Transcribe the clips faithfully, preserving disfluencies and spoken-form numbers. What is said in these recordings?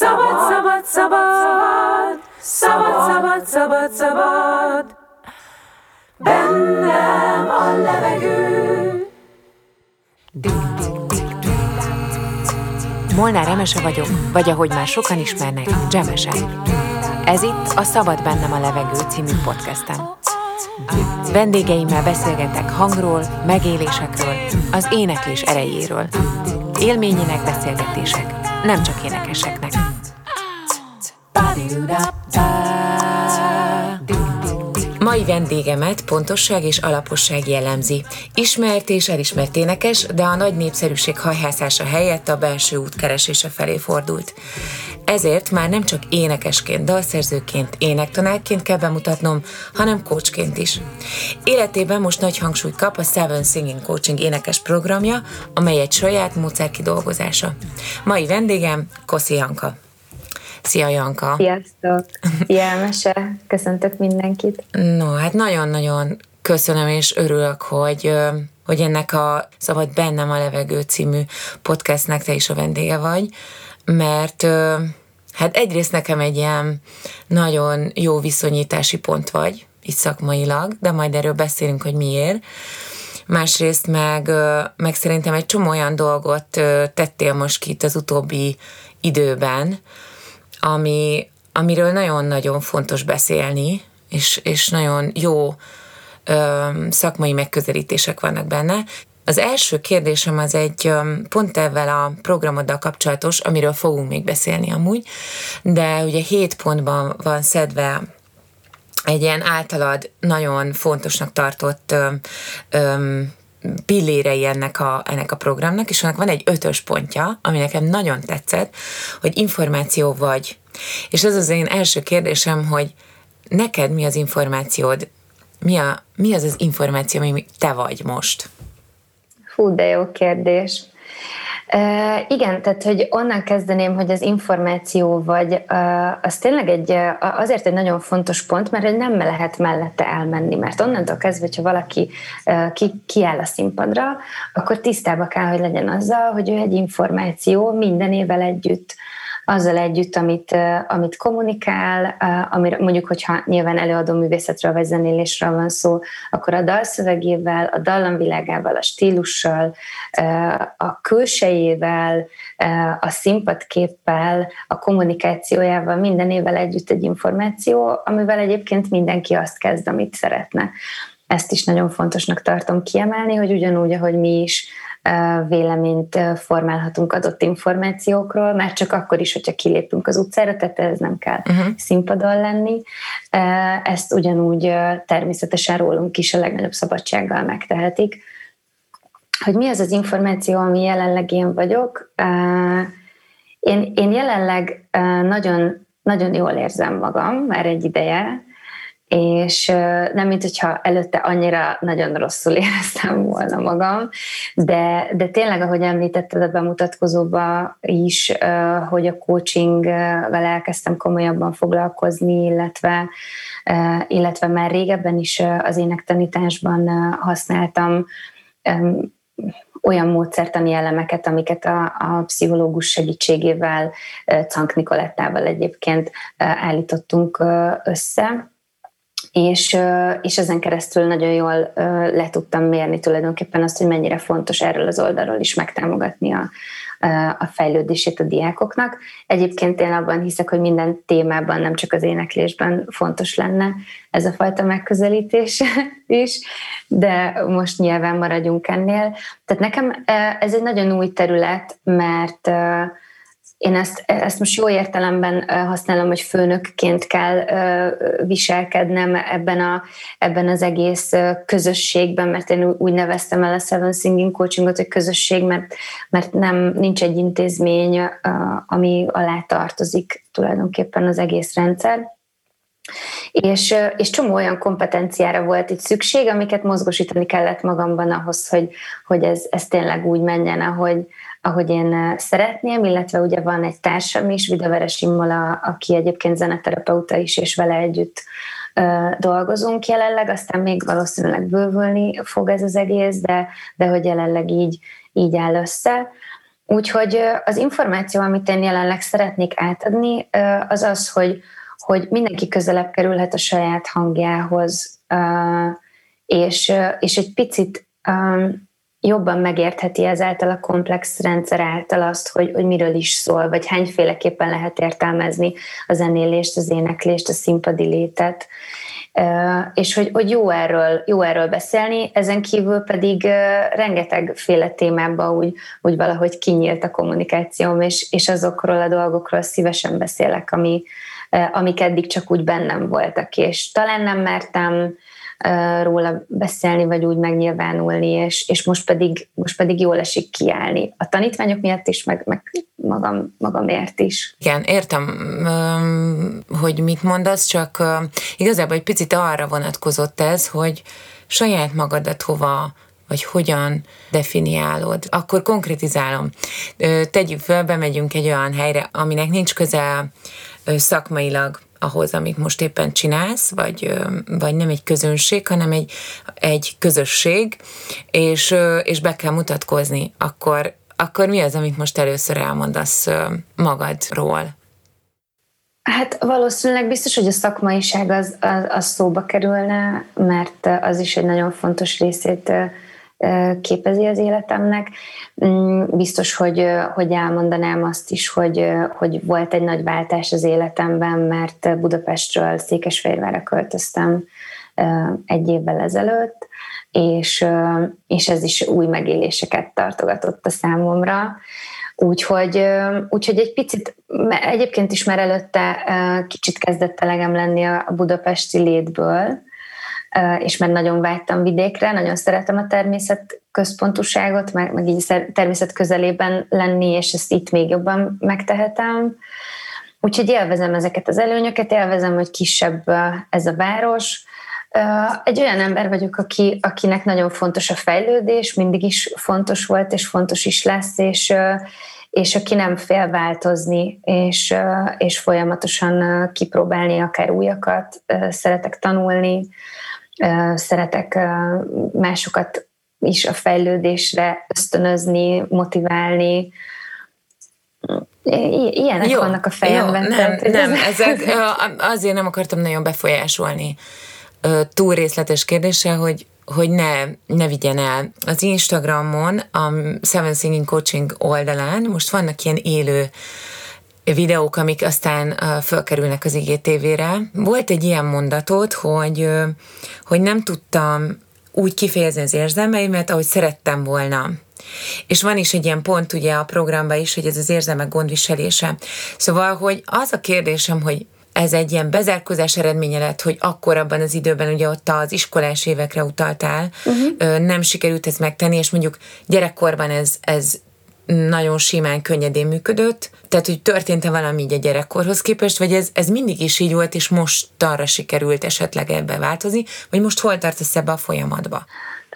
Szabad, szabad, szabad, szabad, szabad, szabad, szabad, bennem a levegő. Molnár Emese vagyok, vagy ahogy már sokan ismernek, Dzsemese. Ez itt a Szabad bennem a levegő című podcastem. Vendégeimmel beszélgetek hangról, megélésekről, az éneklés erejéről. Élményének beszélgetések, nem csak énekeseknek. Mai vendégemet pontosság és alaposság jellemzi. Ismert és elismert énekes, de a nagy népszerűség hajhászása helyett a belső út keresése felé fordult. Ezért már nem csak énekesként, dalszerzőként, énektanárként kell bemutatnom, hanem coachként is. Életében most nagy hangsúlyt kap a Seven Singing Coaching énekes programja, amely egy saját módszer kidolgozása. Mai vendégem Kossi Janka. Szia, Janka! Sziasztok! Szia, Mese! Köszöntök mindenkit! No, hát nagyon-nagyon köszönöm, és örülök, hogy, hogy ennek a Szabad bennem a levegő című podcastnek te is a vendége vagy, mert hát egyrészt nekem egy ilyen nagyon jó viszonyítási pont vagy, így szakmailag, de majd erről beszélünk, hogy miért. Másrészt meg, meg szerintem egy csomó olyan dolgot tettél most ki itt az utóbbi időben, Ami, amiről nagyon-nagyon fontos beszélni, és, és nagyon jó ö, szakmai megközelítések vannak benne. Az első kérdésem az egy ö, pont ezzel a programoddal kapcsolatos, amiről fogunk még beszélni amúgy, de ugye hét pontban van szedve egy ilyen általad nagyon fontosnak tartott ö, ö, pillérei ennek a, ennek a programnak, és annak van egy ötös pontja, ami nekem nagyon tetszett, hogy információ vagy. És ez az én első kérdésem, hogy neked mi az információd? Mi, a, mi az az információ, ami te vagy most? Hú, de jó kérdés. Uh, igen, tehát, hogy onnan kezdeném, hogy az információ vagy, uh, az tényleg egy, uh, azért egy nagyon fontos pont, mert nem lehet mellette elmenni, mert onnantól kezdve, hogyha valaki uh, ki, kiáll a színpadra, akkor tisztába kell, hogy legyen azzal, hogy ő egy információ mindenével együtt, azzal együtt, amit, amit kommunikál, amire, mondjuk, hogyha nyilván előadó művészetről vagy zenélésről van szó, akkor a dalszövegével, a dallamvilágával, a stílussal, a külsejével, a színpadképpel, a kommunikációjával, mindenével együtt egy információ, amivel egyébként mindenki azt kezd, amit szeretne. Ezt is nagyon fontosnak tartom kiemelni, hogy ugyanúgy, ahogy mi is véleményt formálhatunk adott információkról, már csak akkor is, hogyha kilépünk az utcára, tehát ez nem kell uh-huh. színpadon lenni. Ezt ugyanúgy természetesen rólunk is a legnagyobb szabadsággal megtehetik. Hogy mi az az információ, ami jelenleg én vagyok? Én, én jelenleg nagyon, nagyon jól érzem magam, már egy ideje, és nem mint, hogyha előtte annyira nagyon rosszul éreztem volna magam, de, de tényleg, ahogy említetted a bemutatkozóban is, hogy a coachinggal elkezdtem komolyabban foglalkozni, illetve, illetve már régebben is az énektanításban használtam olyan módszertani elemeket, amiket a, a pszichológus segítségével, Csank Nikolettával egyébként állítottunk össze, És, és ezen keresztül nagyon jól le tudtam mérni tulajdonképpen azt, hogy mennyire fontos erről az oldalról is megtámogatni a, a fejlődését a diákoknak. Egyébként én abban hiszek, hogy minden témában, nem csak az éneklésben fontos lenne ez a fajta megközelítés is, de most nyilván maradjunk ennél. Tehát nekem ez egy nagyon új terület, mert... Én ezt, ezt most jó értelemben használom, hogy főnökként kell viselkednem ebben, a, ebben az egész közösségben, mert én úgy neveztem el a Seven Singing Coachingot, hogy közösség, mert, mert nem, nincs egy intézmény, ami alá tartozik tulajdonképpen az egész rendszer. És, és csomó olyan kompetenciára volt itt szükség, amiket mozgosítani kellett magamban ahhoz, hogy, hogy ez, ez tényleg úgy menjen, ahogy, ahogy én szeretném, illetve ugye van egy társam is, Videveres Immola, aki egyébként zeneterapeuta is, és vele együtt dolgozunk jelenleg, aztán még valószínűleg bővülni fog ez az egész, de, de hogy jelenleg így, így áll össze. Úgyhogy az információ, amit én jelenleg szeretnék átadni, az az, hogy, hogy mindenki közelebb kerülhet a saját hangjához, és, és egy picit jobban megértheti ezáltal a komplex rendszer által azt, hogy, hogy miről is szól, vagy hányféleképpen lehet értelmezni a zenélést, az éneklést, a színpadi létet. És hogy, hogy jó, erről, jó erről beszélni, ezen kívül pedig rengetegféle témában úgy, úgy valahogy kinyílt a kommunikációm, és, és azokról a dolgokról szívesen beszélek, ami, amik eddig csak úgy bennem voltak, és talán nem mertem róla beszélni, vagy úgy megnyilvánulni, és, és most, pedig, most pedig jól esik kiállni. A tanítványok miatt is, meg, meg magam, magamért is. Igen, értem, hogy mit mondasz, csak igazából egy picit arra vonatkozott ez, hogy saját magadat hova, vagy hogyan definiálod. Akkor konkretizálom. Tegyük föl, bemegyünk egy olyan helyre, aminek nincs köze szakmailag ahhoz, amit most éppen csinálsz, vagy, vagy nem egy közönség, hanem egy, egy közösség, és, és be kell mutatkozni, akkor, akkor mi az, amit most először elmondasz magadról? Hát valószínűleg biztos, hogy a szakmaiság az, az, az szóba kerülne, mert az is egy nagyon fontos részét képezi az életemnek. Biztos, hogy, hogy elmondanám azt is, hogy, hogy volt egy nagy váltás az életemben, mert Budapestről Székesfehérvárra költöztem egy évvel ezelőtt, és, és ez is új megéléseket tartogatott a számomra. Úgyhogy, úgyhogy egy picit, egyébként is már előtte kicsit kezdett elegem lenni a budapesti létből, és már nagyon vágytam vidékre, nagyon szeretem a természet központúságot, meg, meg így természet közelében lenni, és ezt itt még jobban megtehetem. Úgyhogy élvezem ezeket az előnyöket, élvezem, hogy kisebb ez a város. Egy olyan ember vagyok, aki, akinek nagyon fontos a fejlődés, mindig is fontos volt, és fontos is lesz, és, és aki nem fél változni, és, és folyamatosan kipróbálni akár újakat, szeretek tanulni, szeretek másokat is a fejlődésre ösztönözni, motiválni. Ilyenek jó, vannak a fejemben. Jó, nem, tehát, nem ez ezek, azért nem akartam nagyon befolyásolni túl részletes kérdéssel, hogy, hogy ne, ne vigyen el. Az Instagramon, a Seven Singing Coaching oldalán most vannak ilyen élő videók, amik aztán fölkerülnek az I G T V-re. Volt egy ilyen mondatod, hogy, hogy nem tudtam úgy kifejezni az érzelmeimet, ahogy szerettem volna. És van is egy ilyen pont ugye a programban is, hogy ez az érzelmek gondviselése. Szóval, hogy az a kérdésem, hogy ez egy ilyen bezárkózás eredménye lett, hogy akkor abban az időben, ugye ott az iskolás évekre utaltál, uh-huh. nem sikerült ezt megtenni, és mondjuk gyerekkorban ez, ez nagyon simán, könnyedén működött. Tehát, hogy történt-e valami így a gyerekkorhoz képest, vagy ez, ez mindig is így volt, és most arra sikerült esetleg ebbe változni, vagy most hol tartasz ebbe a folyamatba?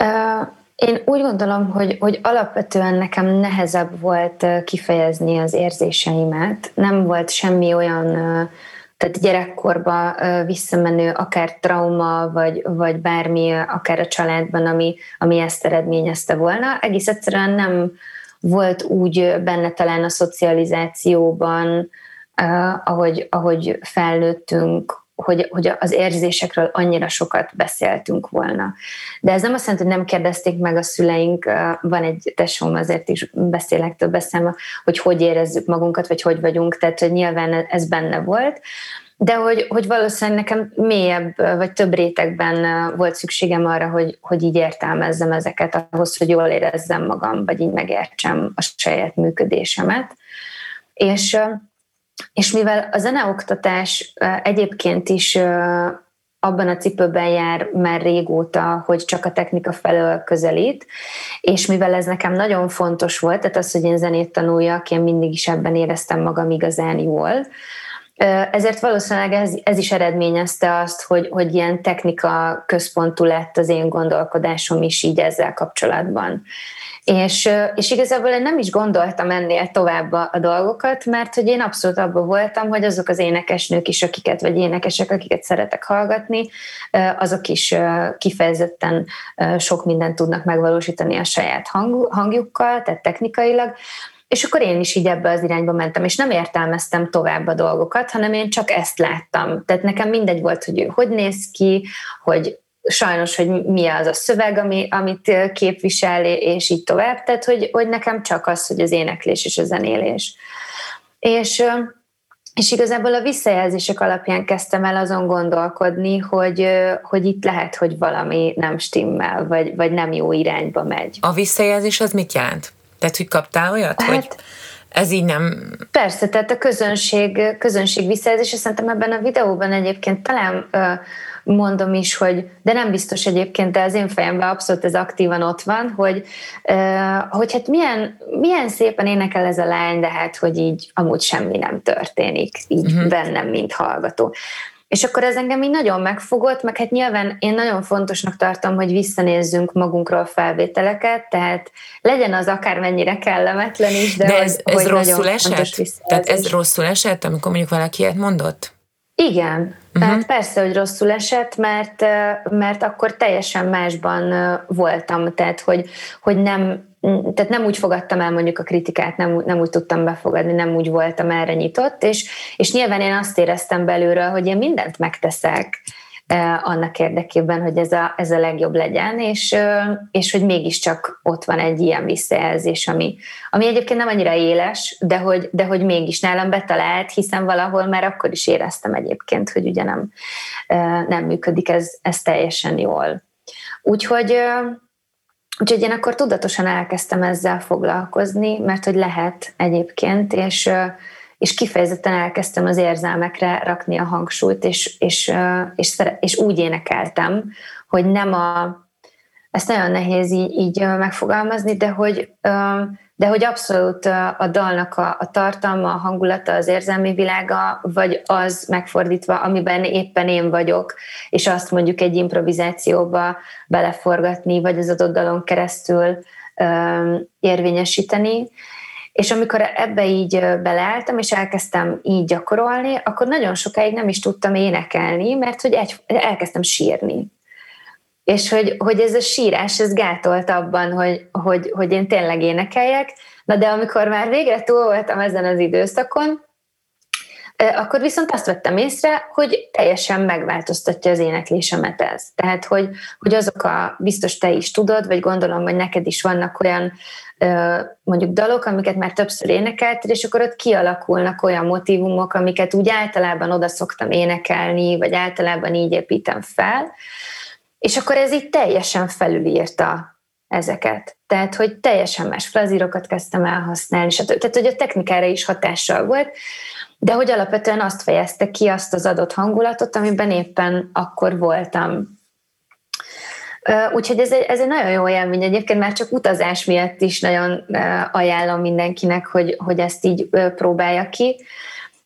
Uh, én úgy gondolom, hogy, hogy alapvetően nekem nehezebb volt kifejezni az érzéseimet. Nem volt semmi olyan... Uh, tehát gyerekkorba visszamenő akár trauma, vagy, vagy bármi, akár a családban, ami, ami ezt eredményezte volna. Egész egyszerűen nem volt úgy benne talán a szocializációban, eh, ahogy, ahogy felnőttünk, hogy, hogy az érzésekről annyira sokat beszéltünk volna. De ez nem azt jelenti, hogy nem kérdezték meg a szüleink, van egy tesóm, azért is beszélek több eszembe, hogy hogy érezzük magunkat, vagy hogy vagyunk, tehát hogy nyilván ez benne volt, de hogy, hogy valószínűleg nekem mélyebb, vagy több rétegben volt szükségem arra, hogy, hogy így értelmezzem ezeket ahhoz, hogy jól érezzem magam, vagy így megértsem a saját működésemet. És... És mivel a zeneoktatás egyébként is abban a cipőben jár már régóta, hogy csak a technika felől közelít, és mivel ez nekem nagyon fontos volt, tehát az, hogy én zenét tanuljak, én mindig is ebben éreztem magam igazán jól, ezért valószínűleg ez, ez is eredményezte azt, hogy, hogy ilyen technika központú lett az én gondolkodásom is így ezzel kapcsolatban. És, és igazából én nem is gondoltam ennél tovább a, a dolgokat, mert hogy én abszolút abban voltam, hogy azok az énekesnők is, akiket, vagy énekesek, akiket szeretek hallgatni, azok is kifejezetten sok mindent tudnak megvalósítani a saját hang, hangjukkal, tehát technikailag, És akkor én is így ebbe az irányba mentem, és nem értelmeztem tovább a dolgokat, hanem én csak ezt láttam. Tehát nekem mindegy volt, hogy ő hogy néz ki, hogy sajnos, hogy mi az a szöveg, ami, amit képvisel, és így tovább. Tehát, hogy, hogy nekem csak az, hogy az éneklés és a zenélés. És, és igazából a visszajelzések alapján kezdtem el azon gondolkodni, hogy, hogy itt lehet, hogy valami nem stimmel, vagy, vagy nem jó irányba megy. A visszajelzés az mit jelent? Tehát, hogy kaptál olyat, hát, hogy ez így nem... Persze, tehát a közönség, közönség visszajelzése, szerintem ebben a videóban egyébként talán mondom is, hogy, de nem biztos egyébként, de az én fejemben abszolút ez aktívan ott van, hogy, hogy hát milyen, milyen szépen énekel ez a lány, de hát, hogy így amúgy semmi nem történik, így uh-huh. bennem, mint hallgató. És akkor ez engem így nagyon megfogott, meg hát nyilván én nagyon fontosnak tartom, hogy visszanézzünk magunkról felvételeket, tehát legyen az akármennyire kellemetlen is, de, de ez, hogy, ez hogy rosszul esett? Tehát ez rosszul esett, amikor mondjuk valaki ilyet mondott? Igen, uh-huh. hát persze, hogy rosszul esett, mert, mert akkor teljesen másban voltam, tehát hogy, hogy nem... tehát nem úgy fogadtam el mondjuk a kritikát, nem, nem úgy tudtam befogadni, nem úgy voltam erre nyitott, és, és nyilván én azt éreztem belülről, hogy én mindent megteszek eh, annak érdekében, hogy ez a, ez a legjobb legyen, és, eh, és hogy mégiscsak ott van egy ilyen visszajelzés, ami, ami egyébként nem annyira éles, de hogy, de hogy mégis nálam betalált, hiszen valahol már akkor is éreztem egyébként, hogy ugye nem, eh, nem működik ez, ez teljesen jól. Úgyhogy... Eh, Úgyhogy én akkor tudatosan elkezdtem ezzel foglalkozni, mert hogy lehet egyébként, és, és kifejezetten elkezdtem az érzelmekre rakni a hangsúlyt, és, és, és, és úgy énekeltem, hogy nem a... Ezt nagyon nehéz így, így megfogalmazni, de hogy, de hogy abszolút a dalnak a, a tartalma, a hangulata, az érzelmi világa, vagy az megfordítva, amiben éppen én vagyok, és azt mondjuk egy improvizációba beleforgatni, vagy az adott dalon keresztül érvényesíteni. És amikor ebbe így beleálltam, és elkezdtem így gyakorolni, akkor nagyon sokáig nem is tudtam énekelni, mert hogy egy, elkezdtem sírni. És hogy, hogy ez a sírás, ez gátolt abban, hogy, hogy, hogy én tényleg énekeljek. Na de amikor már végre túl voltam ezen az időszakon, akkor viszont azt vettem észre, hogy teljesen megváltoztatja az éneklésemet ez. Tehát, hogy, hogy azok a, biztos te is tudod, vagy gondolom, hogy neked is vannak olyan mondjuk dalok, amiket már többször énekelted, és akkor ott kialakulnak olyan motívumok, amiket úgy általában oda szoktam énekelni, vagy általában így építem fel. És akkor ez így teljesen felülírta ezeket. Tehát, hogy teljesen más frázírokat kezdtem el használni, stb. Tehát, hogy a technikára is hatással volt, de hogy alapvetően azt fejezte ki azt az adott hangulatot, amiben éppen akkor voltam. Úgyhogy ez egy, ez egy nagyon jó élmény. Egyébként már csak utazás miatt is nagyon ajánlom mindenkinek, hogy, hogy ezt így próbálja ki.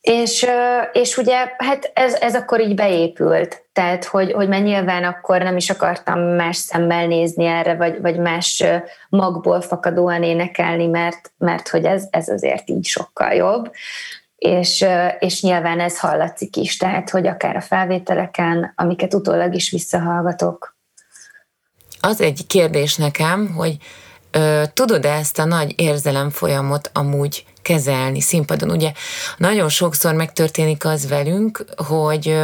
És, és ugye, hát ez, ez akkor így beépült, tehát, hogy, hogy már nyilván akkor nem is akartam más szemmel nézni erre, vagy, vagy más magból fakadóan énekelni, mert, mert hogy ez, ez azért így sokkal jobb, és, és nyilván ez hallatszik is, tehát, hogy akár a felvételeken, amiket utólag is visszahallgatok. Az egy kérdés nekem, hogy ö, tudod-e ezt a nagy érzelemfolyamot amúgy kezelni színpadon? Ugye nagyon sokszor megtörténik az velünk, hogy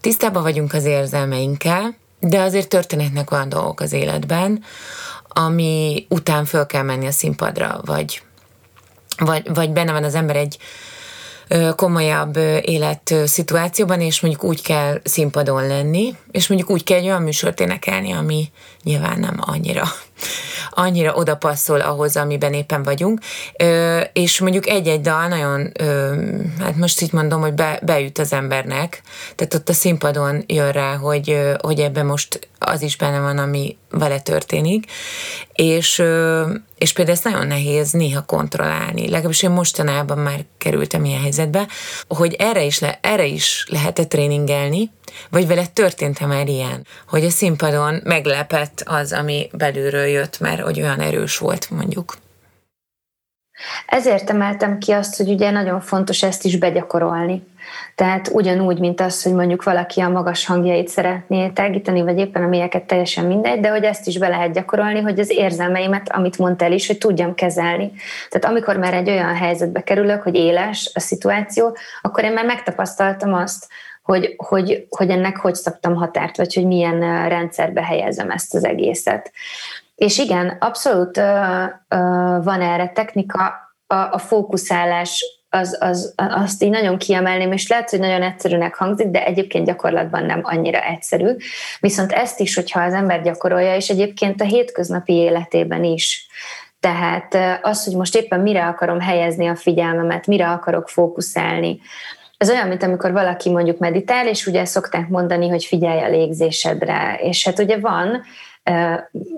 tisztában vagyunk az érzelmeinkkel, de azért történhetnek olyan dolgok az életben, ami után föl kell menni a színpadra, vagy, vagy, vagy benne van az ember egy komolyabb életszituációban, és mondjuk úgy kell színpadon lenni, és mondjuk úgy kell egy olyan műsort énekelni, ami nyilván nem annyira, annyira odapasszol ahhoz, amiben éppen vagyunk, és mondjuk egy-egy dal nagyon, hát most így mondom, hogy be, beüt az embernek, tehát ott a színpadon jön rá, hogy, hogy ebben most az is benne van, ami vele történik, és, és például ezt nagyon nehéz néha kontrollálni. Legalábbis én mostanában már kerültem ilyen helyzetbe, hogy erre is, le, erre is lehetett tréningelni, vagy vele történt-e már ilyen, hogy a színpadon meglepett az, ami belülről jött, mert hogy olyan erős volt mondjuk. Ezért emeltem ki azt, hogy ugye nagyon fontos ezt is begyakorolni. Tehát ugyanúgy, mint az, hogy mondjuk valaki a magas hangjait szeretné tágítani, vagy éppen a mélyeket, teljesen mindegy, de hogy ezt is be lehet gyakorolni, hogy az érzelmeimet, amit mondtál is, hogy tudjam kezelni. Tehát amikor már egy olyan helyzetbe kerülök, hogy éles a szituáció, akkor én már megtapasztaltam azt, Hogy, hogy, hogy ennek hogy szabtam határt, vagy hogy milyen rendszerbe helyezem ezt az egészet. És igen, abszolút ö, ö, van erre technika, a, a fókuszálás, az, az, azt így nagyon kiemelném, és lehet, hogy nagyon egyszerűnek hangzik, de egyébként gyakorlatban nem annyira egyszerű. Viszont ezt is, hogyha az ember gyakorolja, és egyébként a hétköznapi életében is. Tehát az, hogy most éppen mire akarom helyezni a figyelmemet, mire akarok fókuszálni, ez olyan, mint amikor valaki mondjuk meditál, és ugye szokták mondani, hogy figyelj a légzésedre. És hát ugye van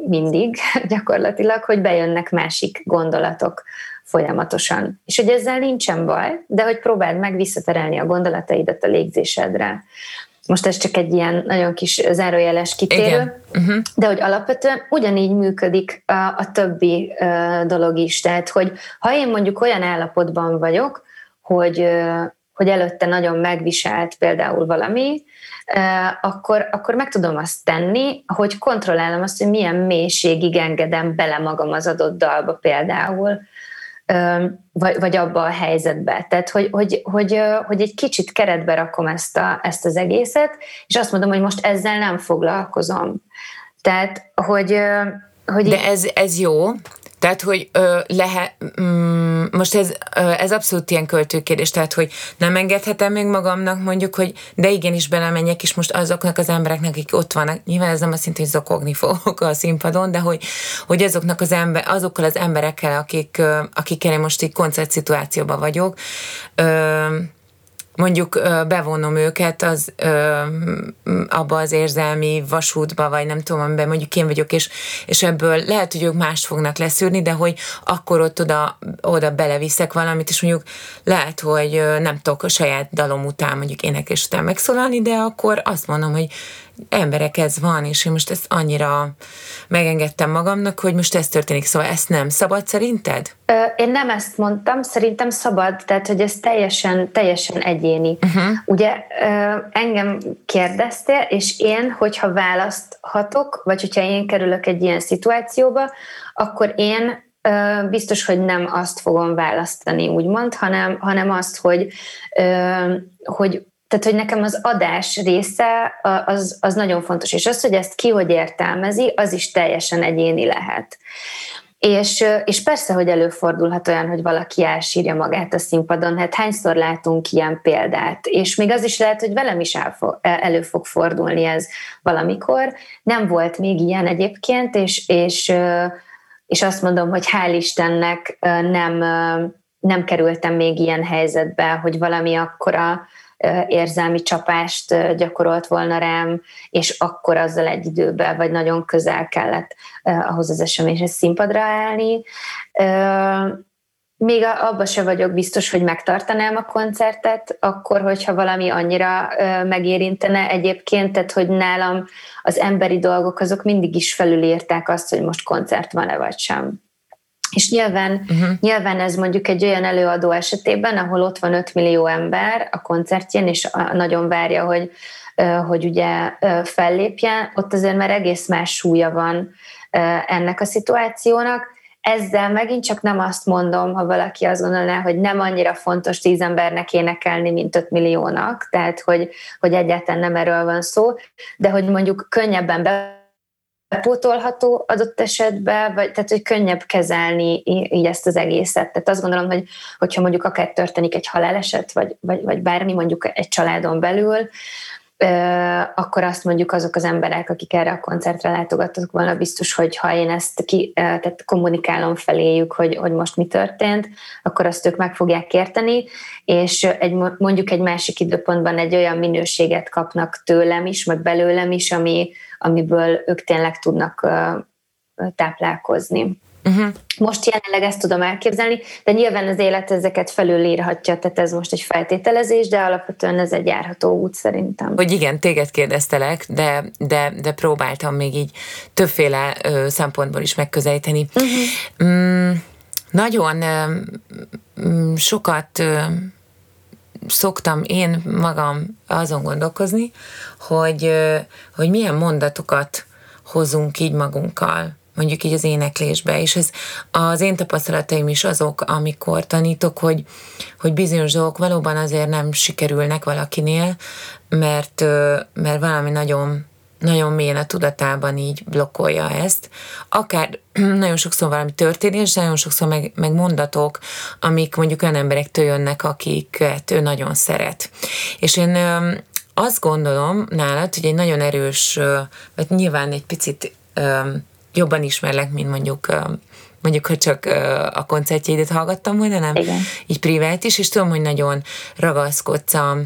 mindig gyakorlatilag, hogy bejönnek másik gondolatok folyamatosan. És hogy ezzel nincsen baj, de hogy próbáld meg visszaterelni a gondolataidat a légzésedre. Most ez csak egy ilyen nagyon kis zárójeles kitérő, uh-huh. de hogy alapvetően ugyanígy működik a, a többi uh, dolog is. Tehát, hogy ha én mondjuk olyan állapotban vagyok, hogy... Uh, hogy előtte nagyon megviselt például valami, akkor, akkor meg tudom azt tenni, hogy kontrollálom azt, hogy milyen mélységig engedem bele magam az adott dalba például, vagy, vagy abba a helyzetbe. Tehát, hogy, hogy, hogy, hogy egy kicsit keretbe rakom ezt, a, ezt az egészet, és azt mondom, hogy most ezzel nem foglalkozom. Tehát, hogy... hogy De ez, ez jó... Tehát, hogy ö, lehet, mm, most ez, ö, ez abszolút ilyen költőkérdés, tehát, hogy nem engedhetem még magamnak mondjuk, hogy de igenis belemenjek, és most azoknak az embereknek, akik ott vannak, nyilván ez nem azt jelenti, hogy zokogni fogok a színpadon, de hogy, hogy azoknak az ember, azokkal az emberekkel, akik, akikkel én most így koncertszituációban vagyok, ö, mondjuk bevonom őket az, ö, abba az érzelmi vasútba, vagy nem tudom, amiben mondjuk én vagyok, és, és ebből lehet, hogy ők mást fognak leszűrni, de hogy akkor ott oda, oda beleviszek valamit, és mondjuk lehet, hogy nem tudok a saját dalom után, mondjuk énekes után megszólalni, de akkor azt mondom, hogy emberek, ez van, és én most ezt annyira megengedtem magamnak, hogy most ez történik, szóval ezt nem szabad szerinted? Ö, én nem ezt mondtam, szerintem szabad, tehát hogy ez teljesen, teljesen egyéni. Uh-huh. Ugye ö, engem kérdeztél, és én, hogyha választhatok, vagy hogyha én kerülök egy ilyen szituációba, akkor én ö, biztos, hogy nem azt fogom választani, úgymond, hanem, hanem azt, hogy, ö, hogy Tehát, hogy nekem az adás része az, az nagyon fontos, és az, hogy ezt ki hogy értelmezi, az is teljesen egyéni lehet. És, és persze, hogy előfordulhat olyan, hogy valaki elsírja magát a színpadon, hát hányszor látunk ilyen példát, és még az is lehet, hogy velem is elő fog fordulni ez valamikor. Nem volt még ilyen egyébként, és, és, és azt mondom, hogy hál' Istennek nem, nem kerültem még ilyen helyzetbe, hogy valami akkora érzelmi csapást gyakorolt volna rám, és akkor azzal egy időben, vagy nagyon közel kellett ahhoz az eseményhez színpadra állni. Még abban sem vagyok biztos, hogy megtartanám a koncertet, akkor, hogyha valami annyira megérintene egyébként, tehát, hogy nálam az emberi dolgok azok mindig is felülírták azt, hogy most koncert van-e vagy sem. És nyilván, uh-huh. nyilván ez mondjuk egy olyan előadó esetében, ahol ott van öt millió ember a koncertjén, és nagyon várja, hogy, hogy ugye fellépjen, ott azért már egész más súlya van ennek a szituációnak. Ezzel megint csak nem azt mondom, ha valaki azt gondolná, hogy nem annyira fontos tíz embernek énekelni, mint öt milliónak, tehát hogy, hogy egyáltalán nem erről van szó, de hogy mondjuk könnyebben be pótolható adott esetben, vagy, tehát, hogy könnyebb kezelni így ezt az egészet. Tehát azt gondolom, hogy hogyha mondjuk akár történik egy haláleset, vagy, vagy, vagy bármi mondjuk egy családon belül, euh, akkor azt mondjuk azok az emberek, akik erre a koncertre látogattak volna, biztos, hogy ha én ezt ki, tehát kommunikálom feléjük, hogy, hogy most mi történt, akkor azt ők meg fogják érteni, és egy, mondjuk egy másik időpontban egy olyan minőséget kapnak tőlem is, meg belőlem is, ami amiből ők tényleg tudnak uh, táplálkozni. Uh-huh. Most jelenleg ezt tudom elképzelni, de nyilván az élet ezeket felülírhatja, tehát ez most egy feltételezés, de alapvetően ez egy járható út szerintem. Hogy igen, téged kérdeztelek, de, de, de próbáltam még így többféle ö, szempontból is megközelíteni. Uh-huh. Mm, Nagyon sokat szoktam én magam azon gondolkozni, hogy, hogy milyen mondatokat hozunk így magunkkal, mondjuk így az éneklésbe, és ez az én tapasztalataim is azok, amikor tanítok, hogy, hogy bizonyos dolgok valóban azért nem sikerülnek valakinél, mert, mert valami nagyon, nagyon mélyen a tudatában így blokkolja ezt. Akár nagyon sokszor valami történés, nagyon sokszor meg, meg mondatok, amik mondjuk olyan emberektől jönnek, akiket ő nagyon szeret. És én azt gondolom nálad, hogy egy nagyon erős, vagy nyilván egy picit jobban ismerlek, mint mondjuk, mondjuk, ha csak a koncertjeidet hallgattam volna, nem? Igen. Így privát is, és tudom, hogy nagyon ragaszkodsz a,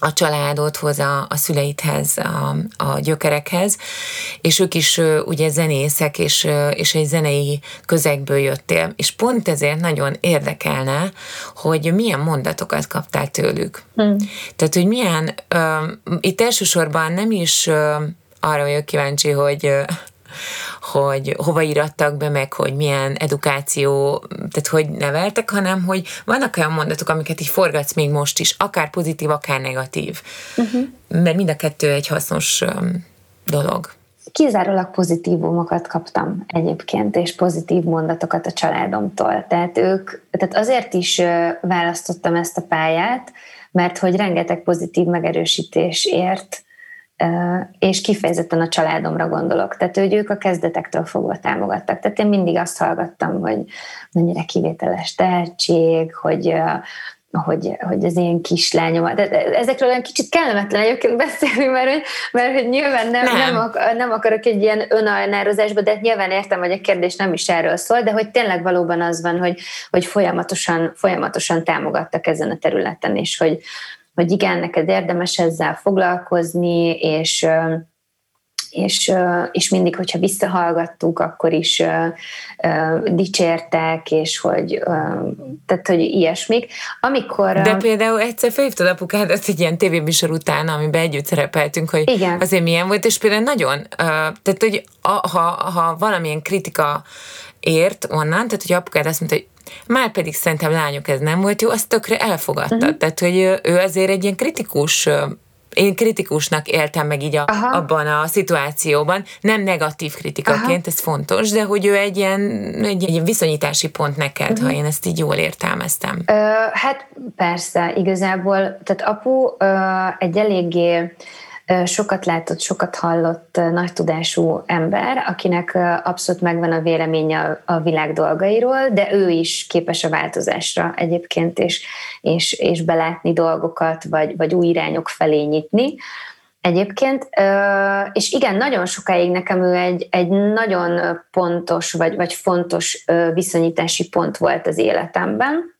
a családodhoz, a, a szüleidhez, a, a gyökerekhez, és ők is ugye zenészek, és, és egy zenei közegből jöttél. És pont ezért nagyon érdekelne, hogy milyen mondatokat kaptál tőlük. Hmm. Tehát, hogy milyen, uh, itt elsősorban nem is uh, arra vagyok kíváncsi, hogy uh, hogy hova írattak be, meg hogy milyen edukáció, tehát hogy neveltek, hanem hogy vannak olyan mondatok, amiket így forgatsz még most is, akár pozitív, akár negatív. Uh-huh. Mert mind a kettő egy hasznos um, dolog. Kizárólag pozitívumokat kaptam egyébként, és pozitív mondatokat a családomtól. Tehát ők, tehát azért is választottam ezt a pályát, mert hogy rengeteg pozitív megerősítés ért, és kifejezetten a családomra gondolok. Tehát ők a kezdetektől fogva támogattak. Tehát én mindig azt hallgattam, hogy mennyire kivételes tehetség, hogy, hogy, hogy az én kislányom... De ezekről olyan kicsit kellemetlen egyébként beszélni, mert, mert hogy nyilván nem, nem. nem akarok egy ilyen önajnározásba, de nyilván értem, hogy a kérdés nem is erről szól, de hogy tényleg valóban az van, hogy, hogy folyamatosan, folyamatosan támogattak ezen a területen, és hogy hogy igen, neked érdemes ezzel foglalkozni, és, és, és mindig, hogyha visszahallgattuk, akkor is dicsértek, és hogy, tehát, hogy ilyesmik. Amikor, de például egyszer felhívtad apukádat egy ilyen tévéműsor után, amiben együtt szerepeltünk, hogy igen. Azért milyen volt, és például nagyon, tehát, hogy ha, ha valamilyen kritika ért onnan, tehát, hogy apukád azt mondta, hogy már pedig szerintem lányok ez nem volt jó, azt tökre elfogadtad. Uh-huh. Tehát, hogy ő azért egy ilyen kritikus, én kritikusnak éltem meg így a, abban a szituációban, nem negatív kritikaként, Aha. ez fontos, de hogy ő egy ilyen, egy ilyen viszonyítási pont neked, uh-huh. ha én ezt így jól értelmeztem. Ö, hát persze, igazából, tehát apu ö, egy eléggé sokat látott, sokat hallott, nagy tudású ember, akinek abszolút megvan a véleménye a világ dolgairól, de ő is képes a változásra egyébként, és, és, és belátni dolgokat, vagy, vagy új irányok felé nyitni. Egyébként, és igen, nagyon sokáig nekem ő egy, egy nagyon pontos, vagy, vagy fontos viszonyítási pont volt az életemben.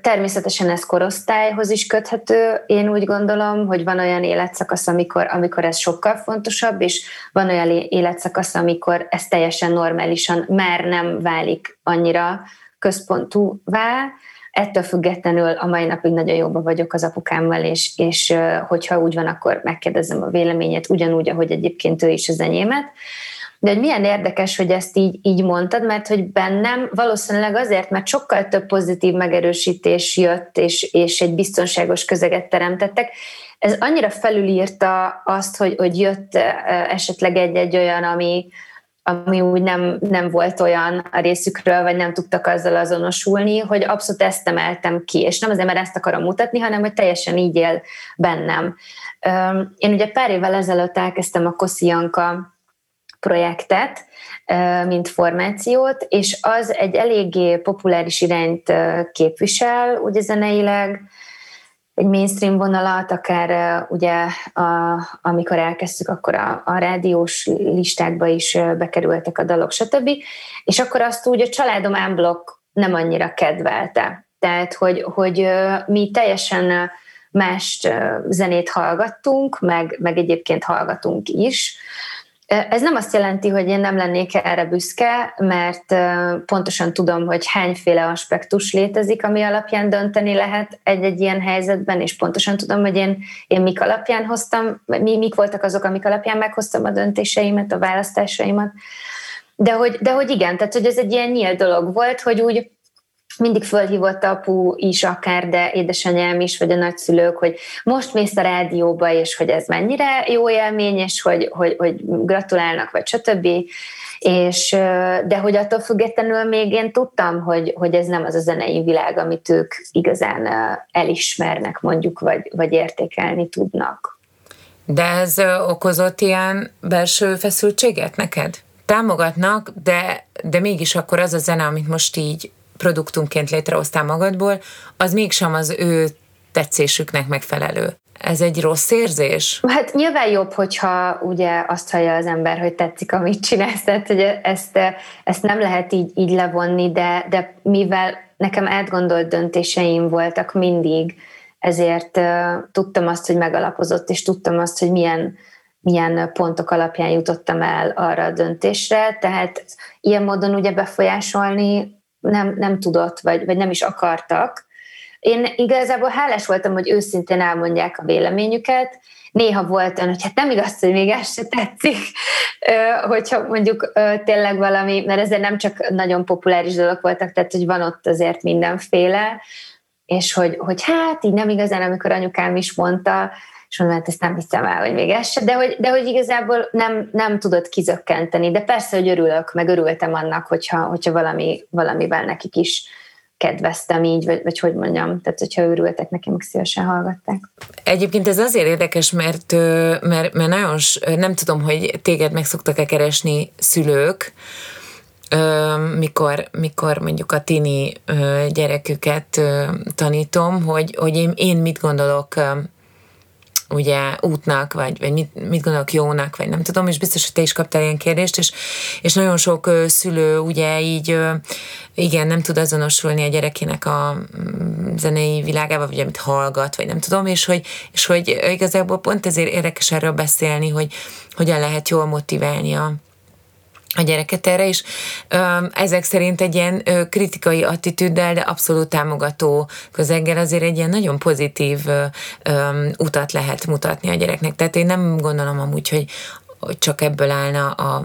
Természetesen ez korosztályhoz is köthető, én úgy gondolom, hogy van olyan életszakasz, amikor, amikor ez sokkal fontosabb, és van olyan életszakasz, amikor ez teljesen normálisan már nem válik annyira központúvá. Ettől függetlenül a mai napig nagyon jóban vagyok az apukámmal, és, és hogyha úgy van, akkor megkérdezem a véleményét, ugyanúgy, ahogy egyébként ő is az enyémet. De hogy milyen érdekes, hogy ezt így, így mondtad, mert hogy bennem valószínűleg azért, mert sokkal több pozitív megerősítés jött, és, és egy biztonságos közeget teremtettek. Ez annyira felülírta azt, hogy, hogy jött esetleg egy-egy olyan, ami, ami úgy nem, nem volt olyan a részükről, vagy nem tudtak azzal azonosulni, hogy abszolút ezt emeltem ki, és nem azért, mert ezt akarom mutatni, hanem hogy teljesen így él bennem. Én ugye pár évvel ezelőtt elkezdtem a Kossi Janka projektet, mint formációt, és az egy eléggé populáris irányt képvisel, ugye zeneileg, egy mainstream vonalat, akár ugye a, amikor elkezdtük, akkor a, a rádiós listákba is bekerültek a dalok, stb. És akkor azt úgy a családom ámblok nem annyira kedvelte. Tehát, hogy, hogy mi teljesen más zenét hallgattunk, meg, meg egyébként hallgatunk is. Ez nem azt jelenti, hogy én nem lennék erre büszke, mert pontosan tudom, hogy hányféle aspektus létezik, ami alapján dönteni lehet egy-egy ilyen helyzetben, és pontosan tudom, hogy én, én mik alapján hoztam, mi, mik voltak azok, amik alapján meghoztam a döntéseimet, a választásaimat. De hogy, de hogy igen, tehát hogy ez egy ilyen nyílt dolog volt, hogy úgy mindig fölhívott apu is akár, de édesanyám is, vagy a nagyszülők, hogy most mész a rádióba, és hogy ez mennyire jó élmény, és hogy, hogy, hogy gratulálnak, vagy stb. És, de hogy attól függetlenül még én tudtam, hogy, hogy ez nem az a zenei világ, amit ők igazán elismernek mondjuk, vagy, vagy értékelni tudnak. De ez okozott ilyen belső feszültséget neked? Támogatnak, de, de mégis akkor az a zene, amit most így produktumként létrehoztál magadból, az mégsem az ő tetszésüknek megfelelő. Ez egy rossz érzés? Hát nyilván jobb, hogyha ugye azt hallja az ember, hogy tetszik, amit csinálsz, tehát hogy ezt, ezt nem lehet így, így levonni, de, de mivel nekem átgondolt döntéseim voltak mindig, ezért uh, tudtam azt, hogy megalapozott, és tudtam azt, hogy milyen milyen pontok alapján jutottam el arra a döntésre, tehát ilyen módon ugye befolyásolni nem, nem tudott, vagy, vagy nem is akartak. Én igazából hálás voltam, hogy őszintén elmondják a véleményüket. Néha volt olyan, hogy hát nem igaz, hogy még ez se tetszik, hogyha mondjuk tényleg valami, mert ezért nem csak nagyon populáris dolog voltak, tehát hogy van ott azért mindenféle, és hogy, hogy hát így nem igazán, amikor anyukám is mondta, és mondom, hát ezt nem hiszem el, hogy még ez se, de hogy, de hogy igazából nem, nem tudod kizökkenteni. De persze, hogy örülök, meg örültem annak, hogyha, hogyha valami, valamivel nekik is kedveztem így, vagy, vagy hogy mondjam, tehát hogyha örültek nekem, meg szívesen hallgatták. Egyébként ez azért érdekes, mert, mert, mert nagyon, nem tudom, hogy téged meg szoktak-e keresni szülők, Mikor, mikor mondjuk a tini gyereküket tanítom, hogy, hogy én, én mit gondolok ugye útnak, vagy, vagy mit, mit gondolok jónak, vagy nem tudom, és biztos, hogy te is kaptál ilyen kérdést, és, és nagyon sok szülő ugye így igen, nem tud azonosulni a gyerekének a zenei világával, vagy amit hallgat, vagy nem tudom, és hogy, és hogy igazából pont ezért érdekes erről beszélni, hogy hogyan lehet jól motiválni a a gyereket erre is. Ezek szerint egy ilyen kritikai attitűddel, de abszolút támogató közeggel azért egy ilyen nagyon pozitív utat lehet mutatni a gyereknek. Tehát én nem gondolom amúgy, hogy csak ebből állna a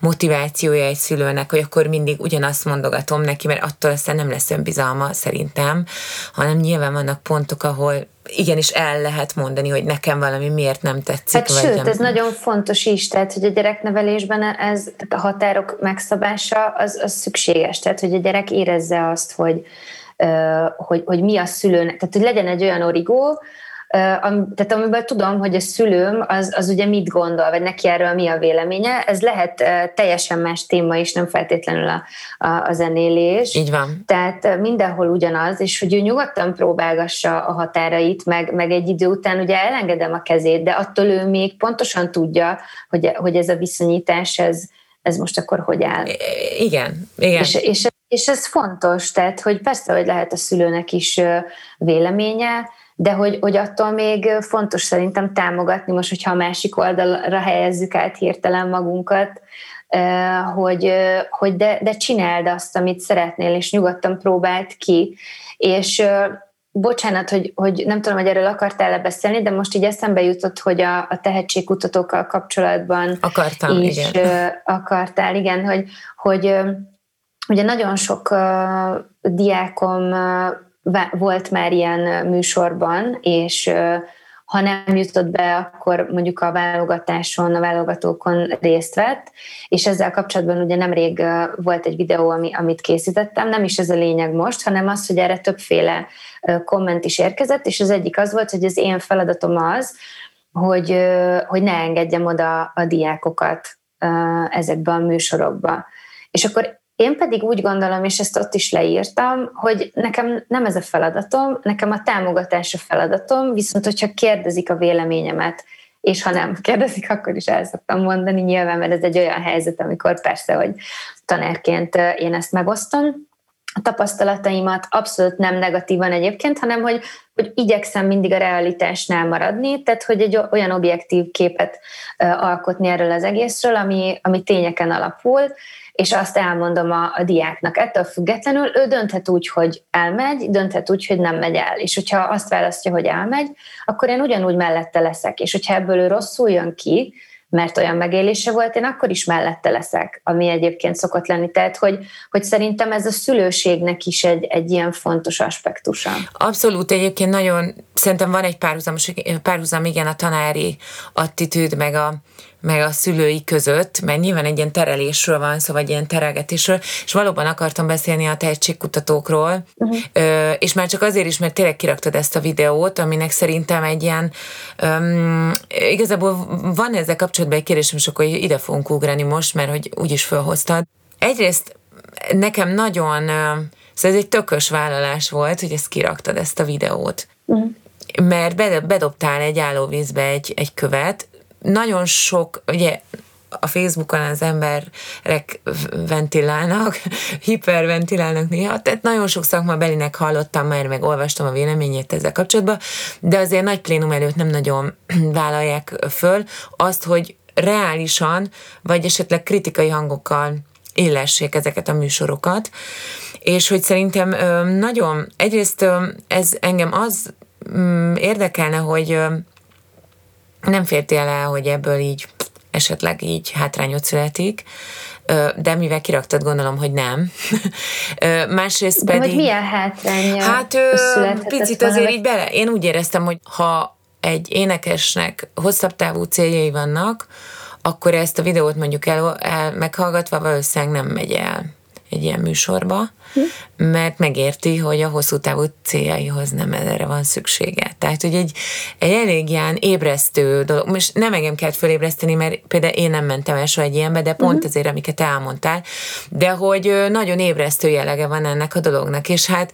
motivációja egy szülőnek, hogy akkor mindig ugyanazt mondogatom neki, mert attól aztán nem lesz önbizalma szerintem, hanem nyilván vannak pontok, ahol igenis el lehet mondani, hogy nekem valami miért nem tetszik. Hát vagy sőt, nem. Ez nagyon fontos is, tehát hogy a gyereknevelésben ez, a határok megszabása az, az szükséges, tehát hogy a gyerek érezze azt, hogy, hogy, hogy mi a szülőnek, tehát hogy legyen egy olyan origó, tehát amiben tudom, hogy a szülőm az, az ugye mit gondol, vagy neki erről mi a véleménye, ez lehet teljesen más téma is, nem feltétlenül a, a, a zenélés. Így van. Tehát mindenhol ugyanaz, és hogy ő nyugodtan próbálgassa a határait, meg, meg egy idő után ugye elengedem a kezét, de attól ő még pontosan tudja, hogy, hogy ez a viszonyítás, ez, ez most akkor hogy áll. Igen, igen. És, és, és ez fontos, tehát hogy persze, hogy lehet a szülőnek is véleménye, de hogy, hogy attól még fontos szerintem támogatni, most, hogyha a másik oldalra helyezzük át hirtelen magunkat, hogy, hogy de, de csináld azt, amit szeretnél, és nyugodtan próbáld ki. És bocsánat, hogy, hogy nem tudom, hogy erről akartál-e beszélni, de most így eszembe jutott, hogy a, a tehetségkutatókkal kapcsolatban akartam, is igen. akartál, igen, hogy, hogy ugye nagyon sok diákom volt már ilyen műsorban, és ha nem jutott be, akkor mondjuk a válogatáson, a válogatókon részt vett, és ezzel kapcsolatban ugye nemrég volt egy videó, ami, amit készítettem, nem is ez a lényeg most, hanem az, hogy erre többféle komment is érkezett, és az egyik az volt, hogy az én feladatom az, hogy, hogy ne engedjem oda a diákokat ezekbe a műsorokba. És akkor én pedig úgy gondolom, és ezt ott is leírtam, hogy nekem nem ez a feladatom, nekem a támogatás a feladatom, viszont hogyha kérdezik a véleményemet, és ha nem kérdezik, akkor is el szoktam mondani nyilván, mert ez egy olyan helyzet, amikor persze, hogy tanárként én ezt megosztom, a tapasztalataimat abszolút nem negatívan egyébként, hanem hogy, hogy igyekszem mindig a realitásnál maradni, tehát hogy egy olyan objektív képet alkotni erről az egészről, ami, ami tényeken alapul, és azt elmondom a, a diáknak. Ettől függetlenül ő dönthet úgy, hogy elmegy, dönthet úgy, hogy nem megy el. És hogyha azt választja, hogy elmegy, akkor én ugyanúgy mellette leszek. És hogyha ebből ő rosszul jön ki, mert olyan megélése volt, én akkor is mellette leszek, ami egyébként szokott lenni. Tehát, hogy, hogy szerintem ez a szülőségnek is egy, egy ilyen fontos aspektusa. Abszolút, egyébként nagyon, szerintem van egy párhuzam, párhuzam igen, a tanári attitűd, meg a meg a szülői között, mert nyilván egy ilyen terelésről van szó, vagy ilyen terelgetésről, és valóban akartam beszélni a tehetségkutatókról, uh-huh. és már csak azért is, mert tényleg kiraktad ezt a videót, aminek szerintem egy ilyen, um, igazából van ezzel kapcsolatban egy kérdésem, és akkor ide fogunk ugrani most, mert hogy úgyis fölhoztad. Egyrészt nekem nagyon, szóval ez egy tökös vállalás volt, hogy ezt kiraktad, ezt a videót. Uh-huh. Mert bedobtál egy állóvízbe egy, egy követ. Nagyon sok, ugye a Facebookon az emberek ventilálnak, hiperventilálnak néha, tehát nagyon sok szakmabelinek hallottam már, meg olvastam a véleményét ezzel kapcsolatban, de azért nagy plénum előtt nem nagyon vállalják föl azt, hogy reálisan, vagy esetleg kritikai hangokkal illessék ezeket a műsorokat, és hogy szerintem nagyon, egyrészt ez engem az érdekelne, hogy nem fértél el, hogy ebből így esetleg így hátrányot születik, de mivel kiraktad, gondolom, hogy nem. Másrészt pedig... De hogy milyen hátránya? Hát picit azért valami? Így bele. Én úgy éreztem, hogy ha egy énekesnek hosszabb távú céljai vannak, akkor ezt a videót mondjuk el, el meghallgatva valószínűleg nem megy el egy ilyen műsorba, hm? Mert megérti, hogy a hosszú távú céljaihoz nem erre van szüksége. Tehát, hogy egy, egy elég ilyen ébresztő dolog, most nem engem kellett fölébreszteni, mert például én nem mentem el soha egy ilyenbe, de pont azért, amiket elmondtál, de hogy nagyon ébresztő jellege van ennek a dolognak, és hát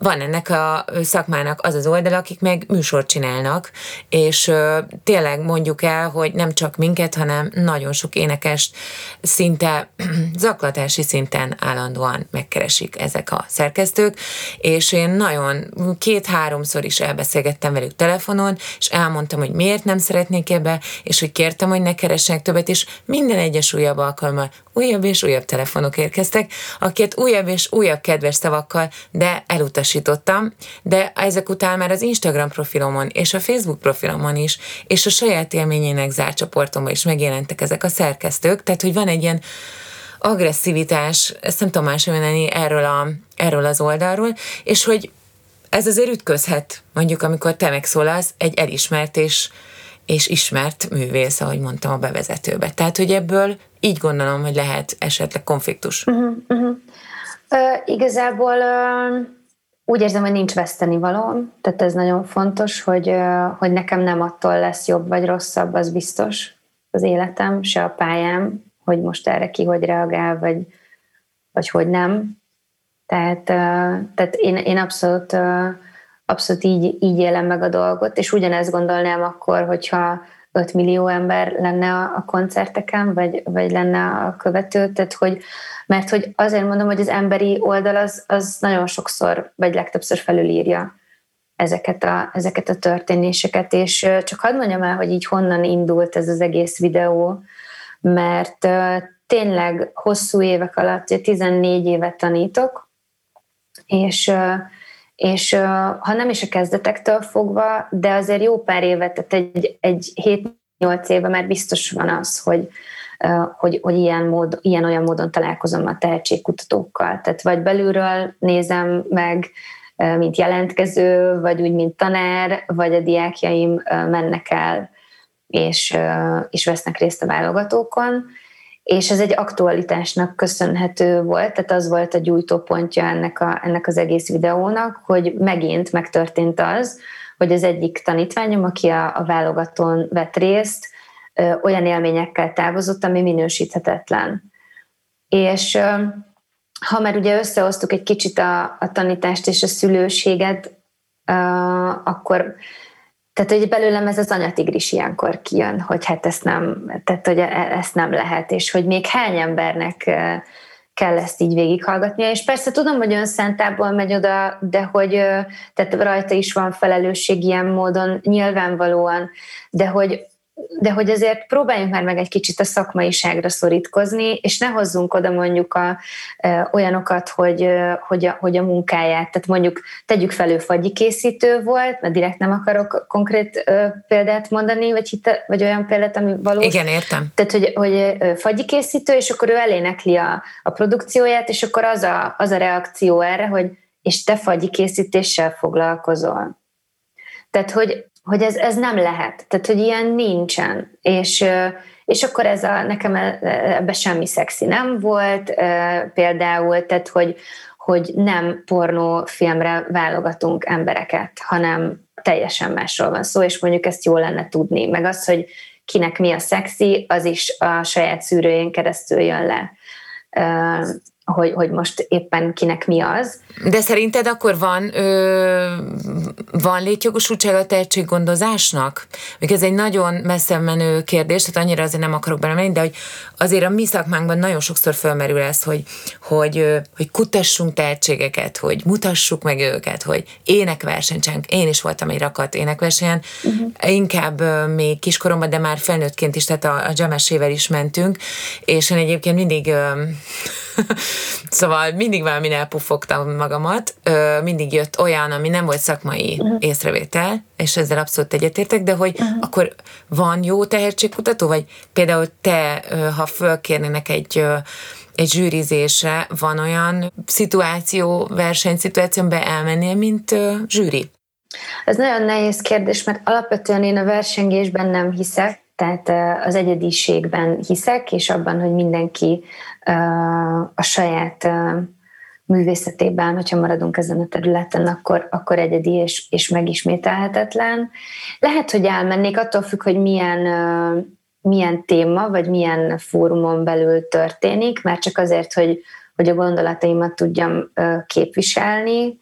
van ennek a szakmának az az oldal, akik meg műsort csinálnak, és ö, tényleg mondjuk el, hogy nem csak minket, hanem nagyon sok énekest szinte zaklatási szinten állandóan megkeresik ezek a szerkesztők, és én nagyon két-háromszor is elbeszélgettem velük telefonon, és elmondtam, hogy miért nem szeretnék ebbe, és hogy kértem, hogy ne keressenek többet, és minden egyes újabb alkalommal újabb és újabb telefonok érkeztek, akiket újabb és újabb kedves szavakkal, de elutasítottam. De ezek után már az Instagram profilomon és a Facebook profilomon is, és a saját élményének zárt csoportomban is megjelentek ezek a szerkesztők, tehát hogy van egy ilyen agresszivitás, ezt nem tudom máshogy mondani, erről, a, erről az oldalról, és hogy ez azért ütközhet, mondjuk amikor te megszólalsz, egy elismert és, és ismert művész, ahogy mondtam a bevezetőbe. Tehát, hogy ebből így gondolom, hogy lehet esetleg konfliktus. Uh-huh, uh-huh. Uh, igazából... Uh... Úgy érzem, hogy nincs vesztenivalóm, tehát ez nagyon fontos, hogy, hogy nekem nem attól lesz jobb vagy rosszabb, az biztos az életem, se a pályám, hogy most erre ki hogy reagál, vagy, vagy hogy nem. Tehát, tehát én, én abszolút, abszolút így, így élem meg a dolgot, és ugyanezt gondolnám akkor, hogyha öt millió ember lenne a koncerteken, vagy, vagy lenne a követő, tehát hogy, mert hogy azért mondom, hogy az emberi oldal az, az nagyon sokszor, vagy legtöbbször felülírja ezeket a, ezeket a történéseket, és csak hadd mondjam el, hogy így honnan indult ez az egész videó, mert tényleg hosszú évek alatt, tizennégy évet tanítok, és és ha nem is a kezdetektől fogva, de azért jó pár évet, tehát egy, egy hét-nyolc éve már biztos van az, hogy, hogy, hogy ilyen, mód, ilyen olyan módon találkozom a tehetségkutatókkal. Tehát vagy belülről nézem meg, mint jelentkező, vagy úgy, mint tanár, vagy a diákjaim mennek el, és, és vesznek részt a válogatókon. És ez egy aktualitásnak köszönhető volt, tehát az volt a gyújtópontja ennek, a, ennek az egész videónak, hogy megint megtörtént az, hogy az egyik tanítványom, aki a, a válogatón vett részt, ö, olyan élményekkel távozott, ami minősíthetetlen. És ö, ha már ugye összehoztuk egy kicsit a, a tanítást és a szülőséget, ö, akkor... Tehát, hogy belőlem ez az anyatigris ilyenkor kijön, hogy hát ezt nem, tehát, hogy ezt nem lehet, és hogy még hány embernek kell ezt így végighallgatnia, és persze tudom, hogy önszántából megy oda, de hogy tehát rajta is van felelősség ilyen módon, nyilvánvalóan, de hogy de hogy azért próbáljunk már meg egy kicsit a szakmaiságra szorítkozni, és ne hozzunk oda mondjuk a, e, olyanokat, hogy, hogy, a, hogy a munkáját, tehát mondjuk tegyük fel, ő fagyikészítő volt, mert direkt nem akarok konkrét e, példát mondani, vagy, hite, vagy olyan példát, ami valós. Igen, értem. Tehát, hogy, hogy fagyikészítő, és akkor ő elénekli a, a produkcióját, és akkor az a, az a reakció erre, hogy és te fagyikészítéssel foglalkozol. Tehát, hogy hogy ez, ez nem lehet, tehát, hogy ilyen nincsen, és, és akkor ez a, nekem ebben semmi szexi nem volt, például, tehát, hogy, hogy nem pornófilmre válogatunk embereket, hanem teljesen másról van szó, és mondjuk ezt jó lenne tudni, meg az, hogy kinek mi a szexi, az is a saját szűrőjén keresztül jön le, hogy, hogy most éppen kinek mi az. De szerinted akkor van, ö, van létjogosultság a tehetséggondozásnak? Még ez egy nagyon messze menő kérdés, tehát annyira azért nem akarok belemenni, de hogy azért a mi szakmánkban nagyon sokszor fölmerül ez, hogy, hogy, hogy kutassunk tehetségeket, hogy mutassuk meg őket, hogy énekversenycsánk. Én is voltam egy rakat énekversenyen, uh-huh. inkább még kiskoromban, de már felnőttként is, tehát a, a dzsemesével is mentünk, és én egyébként mindig... Szóval mindig valamin elpufogtam magamat, mindig jött olyan, ami nem volt szakmai uh-huh. észrevétel, és ezzel abszolút egyetértek, de hogy uh-huh. akkor van jó tehetségkutató, vagy például te, ha fölkérnének egy, egy zsűrizésre, van olyan szituáció, versenyszituáción be elmennél, mint zsűri? Ez nagyon nehéz kérdés, mert alapvetően én a versengésben nem hiszek, tehát az egyediségben hiszek, és abban, hogy mindenki a saját művészetében, hogyha maradunk ezen a területen, akkor, akkor egyedi és, és megismételhetetlen. Lehet, hogy elmennék, attól függ, hogy milyen, milyen téma, vagy milyen fórumon belül történik, már csak azért, hogy, hogy a gondolataimat tudjam képviselni.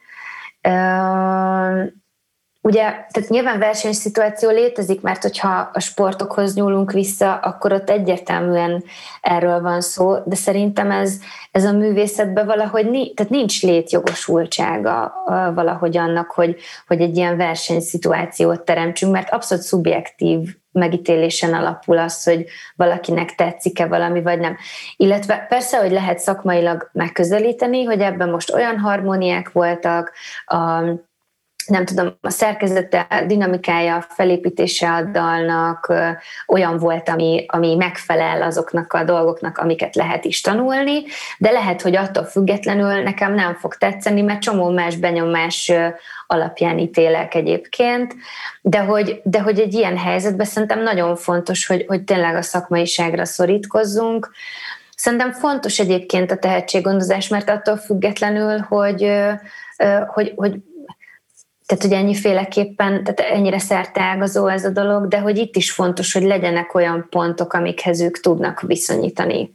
Ugye, tehát nyilván versenyszituáció létezik, mert hogyha a sportokhoz nyúlunk vissza, akkor ott egyértelműen erről van szó, de szerintem ez, ez a művészetben valahogy nincs, tehát nincs létjogosultsága valahogy annak, hogy, hogy egy ilyen versenyszituációt teremtsünk, mert abszolút szubjektív megítélésen alapul az, hogy valakinek tetszik-e valami, vagy nem. Illetve persze, hogy lehet szakmailag megközelíteni, hogy ebben most olyan harmóniák voltak, a, nem tudom, a szerkezete, a dinamikája, a felépítése a dalnak ö, olyan volt, ami, ami megfelel azoknak a dolgoknak, amiket lehet is tanulni, de lehet, hogy attól függetlenül nekem nem fog tetszeni, mert csomó más benyomás ö, alapján ítélek egyébként, de hogy, de hogy egy ilyen helyzetben szerintem nagyon fontos, hogy, hogy tényleg a szakmaiságra szorítkozzunk. Szerintem fontos egyébként a tehetséggondozás, mert attól függetlenül, hogy, ö, ö, hogy, hogy tehát, hogy ennyiféleképpen, tehát ennyire szerteágazó ez a dolog, de hogy itt is fontos, hogy legyenek olyan pontok, amikhez ők tudnak viszonyítani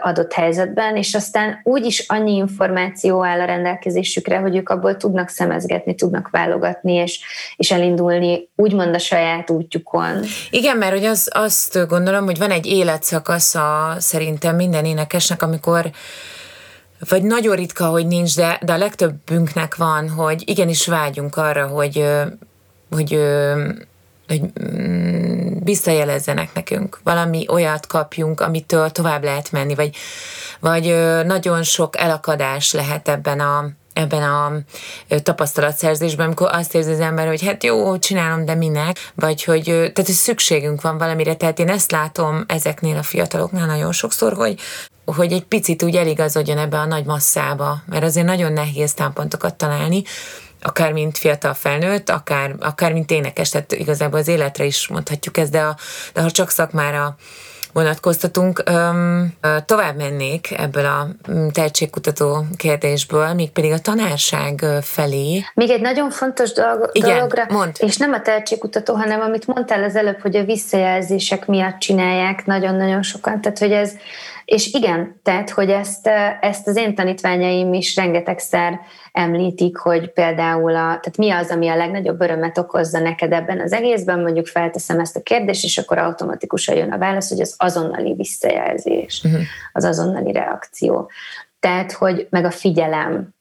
adott helyzetben, és aztán úgyis annyi információ áll a rendelkezésükre, hogy ők abból tudnak szemezgetni, tudnak válogatni, és, és elindulni úgymond a saját útjukon. Igen, mert hogy az, azt gondolom, hogy van egy életszakasza szerintem minden énekesnek, amikor vagy nagyon ritka, hogy nincs, de, de a legtöbbünknek van, hogy igenis vágyunk arra, hogy, hogy, hogy visszajelezzenek nekünk. Valami olyat kapjunk, amitől tovább lehet menni, vagy, vagy nagyon sok elakadás lehet ebben a, ebben a tapasztalatszerzésben, amikor azt érzi az ember, hogy hát jó, csinálom, de minek, vagy hogy, tehát, hogy szükségünk van valamire. Tehát én ezt látom ezeknél a fiataloknál nagyon sokszor, hogy hogy egy picit úgy eligazodjon ebbe a nagy masszába, mert azért nagyon nehéz támpontokat találni, akár mint fiatal felnőtt, akár, akár mint énekes, tehát igazából az életre is mondhatjuk ezt, de, a, de ha csak szakmára vonatkoztatunk, öm, tovább mennék ebből a tehetségkutató kérdésből, még pedig a tanárság felé. Még egy nagyon fontos dolog, Igen, dologra, mond. És nem a tehetségkutató, hanem amit mondtál az előbb, hogy a visszajelzések miatt csinálják nagyon-nagyon sokan, tehát hogy ez. És igen, tehát, hogy ezt, ezt az én tanítványaim is rengetegszer említik, hogy például a, tehát mi az, ami a legnagyobb örömet okozza neked ebben az egészben, mondjuk felteszem ezt a kérdést, és akkor automatikusan jön a válasz, hogy az azonnali visszajelzés, uh-huh. az azonnali reakció. Tehát, hogy meg a figyelemnek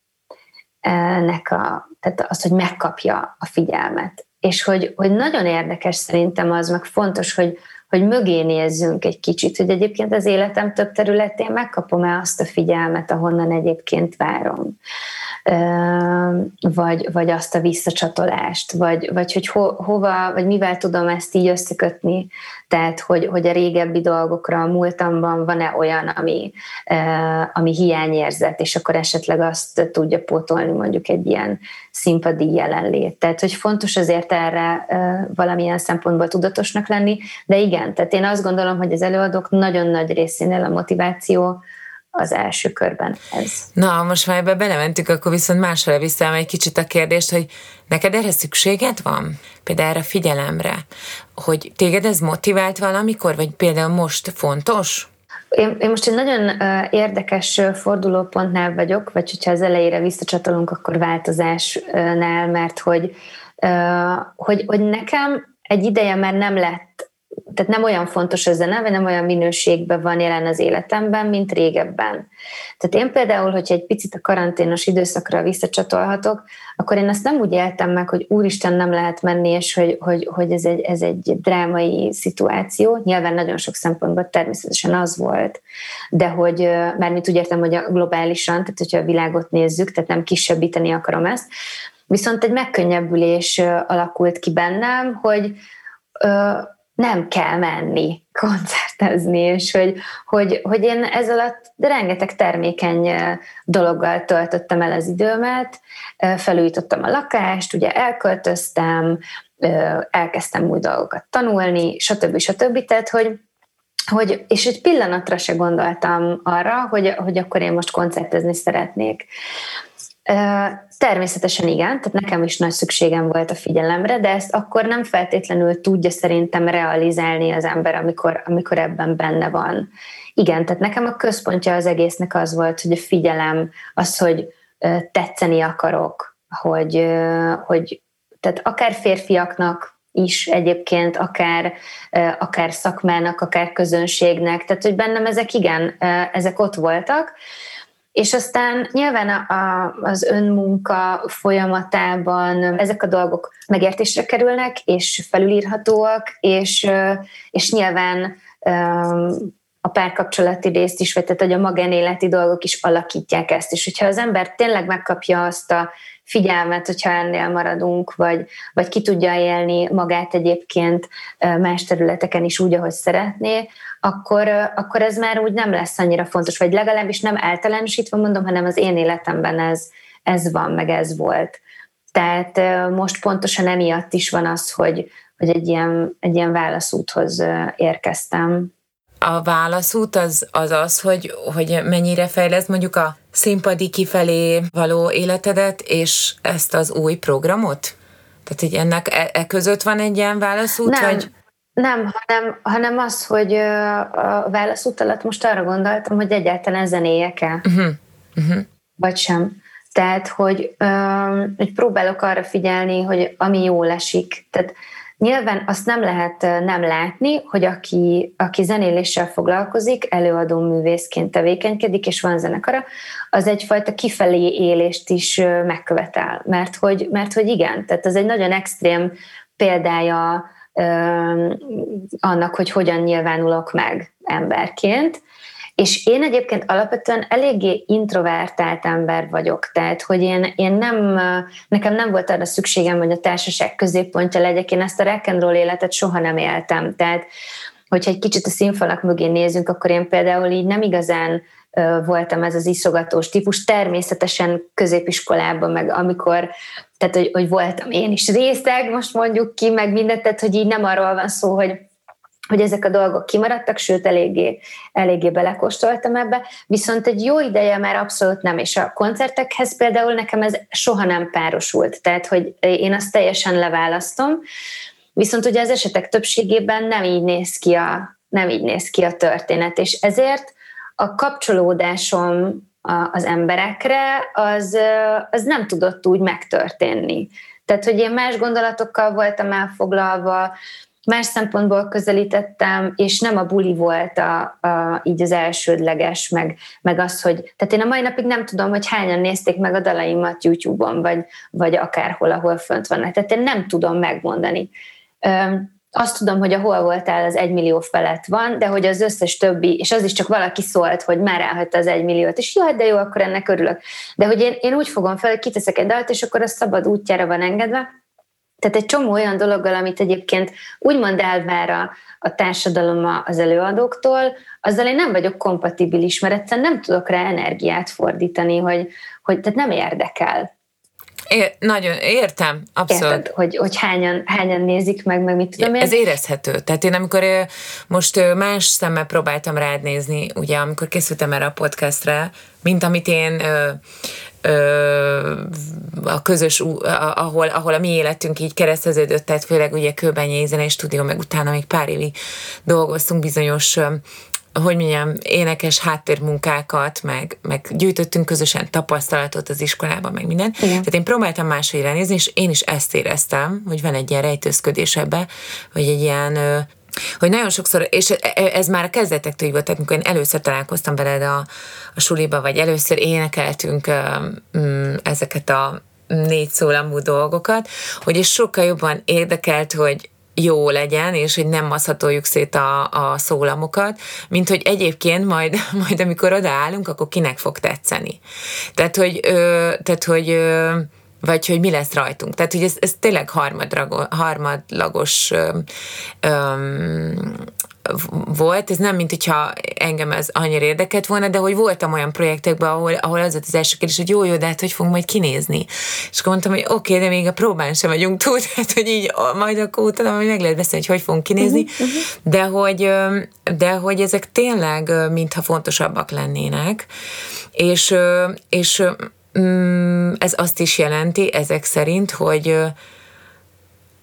a, tehát az, hogy megkapja a figyelmet. és hogy, hogy nagyon érdekes szerintem az, meg fontos, hogy, hogy mögé nézzünk egy kicsit, hogy egyébként az életem több területén megkapom-e azt a figyelmet, ahonnan egyébként várom. Vagy, vagy azt a visszacsatolást, vagy, vagy hogy ho, hova, vagy mivel tudom ezt így összekötni, tehát hogy, hogy a régebbi dolgokra, a múltamban van-e olyan, ami, ami hiányérzet, és akkor esetleg azt tudja pótolni mondjuk egy ilyen színpadi jelenlét. Tehát, hogy fontos azért erre valamilyen szempontból tudatosnak lenni, de igen, tehát én azt gondolom, hogy az előadók nagyon nagy részénél a motiváció az első körben ez. Na, most már ebbe belementünk, akkor viszont másra visszaállom egy kicsit a kérdést, hogy neked erre szükséged van? Például erre figyelemre. Hogy téged ez motivált valamikor, vagy például most fontos? Én, én most egy nagyon érdekes fordulópontnál vagyok, vagy hogyha az elejére visszacsatolunk, akkor változásnál, mert hogy, hogy, hogy nekem egy ideje már nem lett, tehát nem olyan fontos a zene, vagy nem olyan minőségben van jelen az életemben, mint régebben. Tehát én például, hogyha egy picit a karanténos időszakra visszacsatolhatok, akkor én azt nem úgy éltem meg, hogy úristen, nem lehet menni, és hogy, hogy, hogy ez, egy, ez egy drámai szituáció. Nyilván nagyon sok szempontból természetesen az volt, de hogy mármint úgy értem, hogy globálisan, tehát hogyha a világot nézzük, tehát nem kisebbíteni akarom ezt. Viszont egy megkönnyebbülés alakult ki bennem, hogy nem kell menni koncertezni, és hogy, hogy, hogy én ez alatt rengeteg termékeny dologgal töltöttem el az időmet, felújítottam a lakást, ugye elköltöztem, elkezdtem új dolgokat tanulni, stb. stb. Tehát, hogy, hogy, és egy pillanatra se gondoltam arra, hogy, hogy akkor én most koncertezni szeretnék. Természetesen igen, tehát nekem is nagy szükségem volt a figyelemre, de ezt akkor nem feltétlenül tudja szerintem realizálni az ember, amikor, amikor ebben benne van. Igen, tehát nekem a központja az egésznek az volt, hogy a figyelem az, hogy tetszeni akarok, hogy, hogy tehát akár férfiaknak is egyébként, akár, akár szakmának, akár közönségnek, tehát hogy bennem ezek igen, ezek ott voltak. És aztán nyilván a, a, az önmunka folyamatában ezek a dolgok megértésre kerülnek, és felülírhatóak, és, és nyilván a párkapcsolati részt is, vagy tehát, hogy a magánéleti dolgok is alakítják ezt. És hogyha az ember tényleg megkapja azt a figyelmet, hogyha ennél maradunk, vagy, vagy ki tudja élni magát egyébként más területeken is úgy, ahogy szeretné, akkor, akkor ez már úgy nem lesz annyira fontos, vagy legalábbis nem általánosítva mondom, hanem az én életemben ez, ez van, meg ez volt. Tehát most pontosan emiatt is van az, hogy, hogy egy ilyen, egy ilyen válaszúthoz érkeztem. A válaszút az az, az hogy, hogy mennyire fejlesz mondjuk a színpadi kifelé való életedet, és ezt az új programot? Tehát, hogy ennek e, e között van egy ilyen válaszút? Nem, vagy? nem hanem, hanem az, hogy a válaszút alatt most arra gondoltam, hogy egyáltalán zenéje-e. Uh-huh. Uh-huh. Vagy sem. Tehát, hogy, hogy próbálok arra figyelni, hogy ami jól esik. Tehát nyilván azt nem lehet nem látni, hogy aki, aki zenéléssel foglalkozik, előadó művészként tevékenykedik, és van zenekara, az egyfajta kifelé élést is megkövetel. Mert hogy, mert hogy igen, tehát ez egy nagyon extrém példája ö, annak, hogy hogyan nyilvánulok meg emberként. És én egyébként alapvetően eléggé introvertált ember vagyok, tehát hogy én, én nem, nekem nem volt arra szükségem, hogy a társaság középpontja legyek, én ezt a rock and roll életet soha nem éltem, tehát hogyha egy kicsit a színfalak mögé nézünk, akkor én például így nem igazán voltam ez az iszogatós típus, természetesen középiskolában, meg amikor, tehát hogy, hogy voltam én is részeg, most mondjuk ki, meg mindent, tehát hogy így nem arról van szó, hogy hogy ezek a dolgok kimaradtak, sőt, eléggé, eléggé belekóstoltam ebbe, viszont egy jó ideje már abszolút nem, és a koncertekhez például nekem ez soha nem párosult, tehát, hogy én azt teljesen leválasztom, viszont ugye az esetek többségében nem így néz ki a, nem így néz ki a történet, és ezért a kapcsolódásom az emberekre, az, az nem tudott úgy megtörténni. Tehát, hogy én más gondolatokkal voltam elfoglalva, más szempontból közelítettem, és nem a buli volt a, a, így az elsődleges, meg, meg az, hogy... Tehát én a mai napig nem tudom, hogy hányan nézték meg a dalaimat YouTube-on, vagy, vagy akárhol, ahol fönt vannak. Tehát én nem tudom megmondani. Öm, azt tudom, hogy a Hol voltál, az egymillió felett van, de hogy az összes többi, és az is csak valaki szólt, hogy már elhagyta az egymilliót, és jaj, de jó, akkor ennek örülök. De hogy én, én úgy fogom fel, hogy kiteszek egy dalt, és akkor az szabad útjára van engedve. Tehát egy csomó olyan dologgal, amit egyébként úgymond elvár a, a társadalom az előadóktól, azzal én nem vagyok kompatibilis, mert egyszerűen nem tudok rá energiát fordítani, hogy, hogy tehát nem érdekel. É, nagyon, értem, abszolút. Érted, hogy, hogy hányan, hányan nézik meg, meg mit tudom én. Ez érezhető. Tehát én amikor most más szemmel próbáltam rád nézni, ugye amikor készültem erre a podcastra, mint amit én a közös, ahol, ahol a mi életünk így kereszteződött, tehát főleg ugye Kőbenyei Zenei Stúdió, meg utána még pár évig dolgoztunk bizonyos, hogy mondjam, énekes háttérmunkákat, meg, meg gyűjtöttünk közösen tapasztalatot az iskolában, meg minden. Igen. Tehát én próbáltam máshogy ránézni, és én is ezt éreztem, hogy van egy ilyen rejtőzködés ebbe, vagy egy ilyen, hogy nagyon sokszor, és ez már a kezdetektől így volt, tehát amikor én először találkoztam veled a, a suliba, vagy először énekeltünk mm, ezeket a négy szólamú dolgokat, hogy és sokkal jobban érdekelt, hogy jó legyen, és hogy nem maszhatoljuk szét a, a szólamokat, mint hogy egyébként majd, majd amikor odaállunk, akkor kinek fog tetszeni. Tehát, hogy, ö, tehát, hogy ö, vagy hogy mi lesz rajtunk. Tehát, hogy ez, ez tényleg harmadlagos ö, ö, volt, ez nem mint, hogyha engem ez annyira érdekelt volna, de hogy voltam olyan projektekben, ahol, ahol az volt az első kérdés, hogy jó, jó, de hát hogy fogunk majd kinézni? És akkor mondtam, hogy oké, okay, de még a próbán sem vagyunk túl, tehát hogy így majd akkor utána meg lehet beszélni, hogy hogy fogunk kinézni, uh-huh, uh-huh. De, hogy, de hogy ezek tényleg mintha fontosabbak lennének, és, és mm, ez azt is jelenti ezek szerint, hogy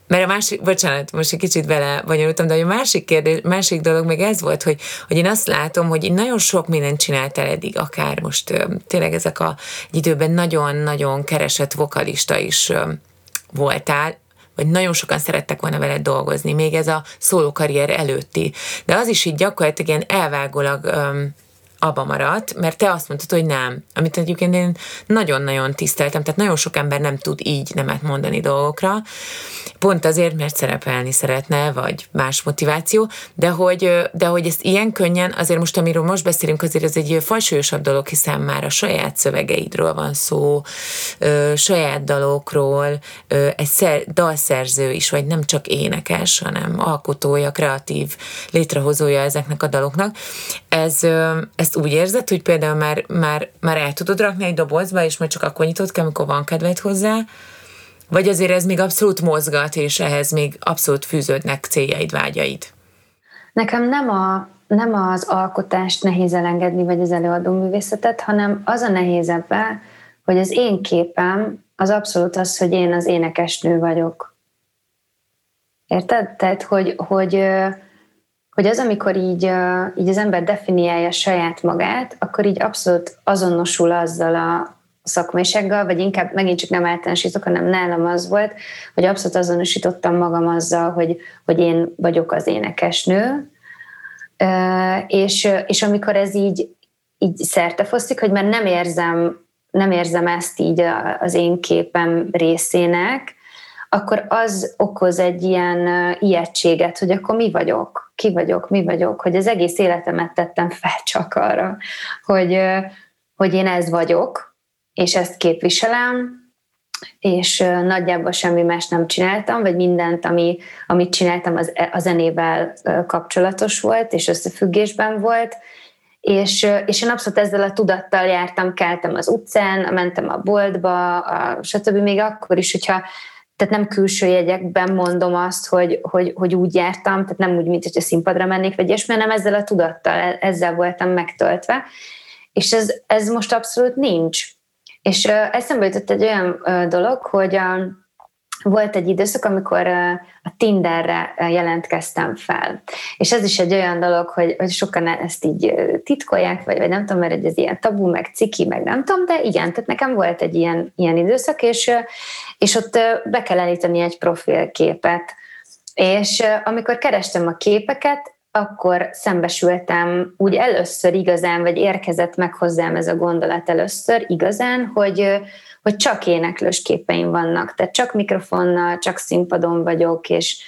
mert a másik, bocsánat, most egy kicsit vele bonyolultam, de a másik kérdés, másik dolog meg ez volt, hogy, hogy én azt látom, hogy én nagyon sok mindent csináltál eddig, akár most tényleg ezek a időben nagyon-nagyon keresett vokalista is voltál, vagy nagyon sokan szerettek volna veled dolgozni, még ez a szólókarrier előtti. De az is így gyakorlatilag ilyen elvágólag abba maradt, mert te azt mondtad, hogy nem. Amit egyébként én nagyon-nagyon tiszteltem, tehát nagyon sok ember nem tud így nemet mondani dolgokra, pont azért, mert szerepelni szeretne, vagy más motiváció, de hogy, de hogy ezt ilyen könnyen, azért most, amiről most beszélünk, azért ez egy fajsúlyosabb dolog, hiszen már a saját szövegeidről van szó, ö, saját dalokról, ö, egy szer, dalszerző is, vagy nem csak énekes, hanem alkotója, kreatív létrehozója ezeknek a daloknak. Ez, ö, ez úgy érzed, hogy például már, már, már el tudod rakni egy dobozba, és majd csak akkor nyitod ki, amikor van kedved hozzá? Vagy azért ez még abszolút mozgat, és ehhez még abszolút fűződnek céljaid, vágyaid? Nekem nem, a, nem az alkotást nehéz elengedni, vagy az előadó művészetet, hanem az a nehézebb, hogy az én képem az abszolút az, hogy én az énekesnő vagyok. Érted? Tehát, hogy... hogy hogy az, amikor így, így az ember definiálja saját magát, akkor így abszolút azonosul azzal a szakmaisággal, vagy inkább megint csak nem általánosítok, hanem nálam az volt, hogy abszolút azonosítottam magam azzal, hogy, hogy én vagyok az énekesnő, és, és amikor ez így, így szertefosztik, hogy már nem érzem, nem érzem ezt így az én képem részének, akkor az okoz egy ilyen ijegységet, hogy akkor mi vagyok, ki vagyok, mi vagyok, hogy az egész életemet tettem fel csak arra, hogy, hogy én ez vagyok, és ezt képviselem, és nagyjából semmi más nem csináltam, vagy mindent, ami, amit csináltam, az a zenével kapcsolatos volt, és összefüggésben volt, És, és én abszolút ezzel a tudattal jártam, keltem az utcán, mentem a boltba, a, stb. Még akkor is, hogyha tehát nem külső jegyekben mondom azt, hogy, hogy, hogy úgy jártam, tehát nem úgy, mint hogyha színpadra mennék, vagy ilyesmi, hanem ezzel a tudattal, ezzel voltam megtöltve. És ez, ez most abszolút nincs. És uh, eszembe jutott egy olyan uh, dolog, hogy uh, volt egy időszak, amikor uh, a Tinderre uh, jelentkeztem fel. És ez is egy olyan dolog, hogy, hogy sokan ezt így uh, titkolják, vagy, vagy nem tudom, mert ez ilyen tabu, meg ciki, meg nem tudom, de igen, tehát nekem volt egy ilyen, ilyen időszak, és... Uh, és ott be kell állítani egy profilképet, És amikor kerestem a képeket, akkor szembesültem úgy először igazán, vagy érkezett meg hozzám ez a gondolat először igazán, hogy, hogy csak éneklős képeim vannak, tehát csak mikrofonnal, csak színpadon vagyok, és,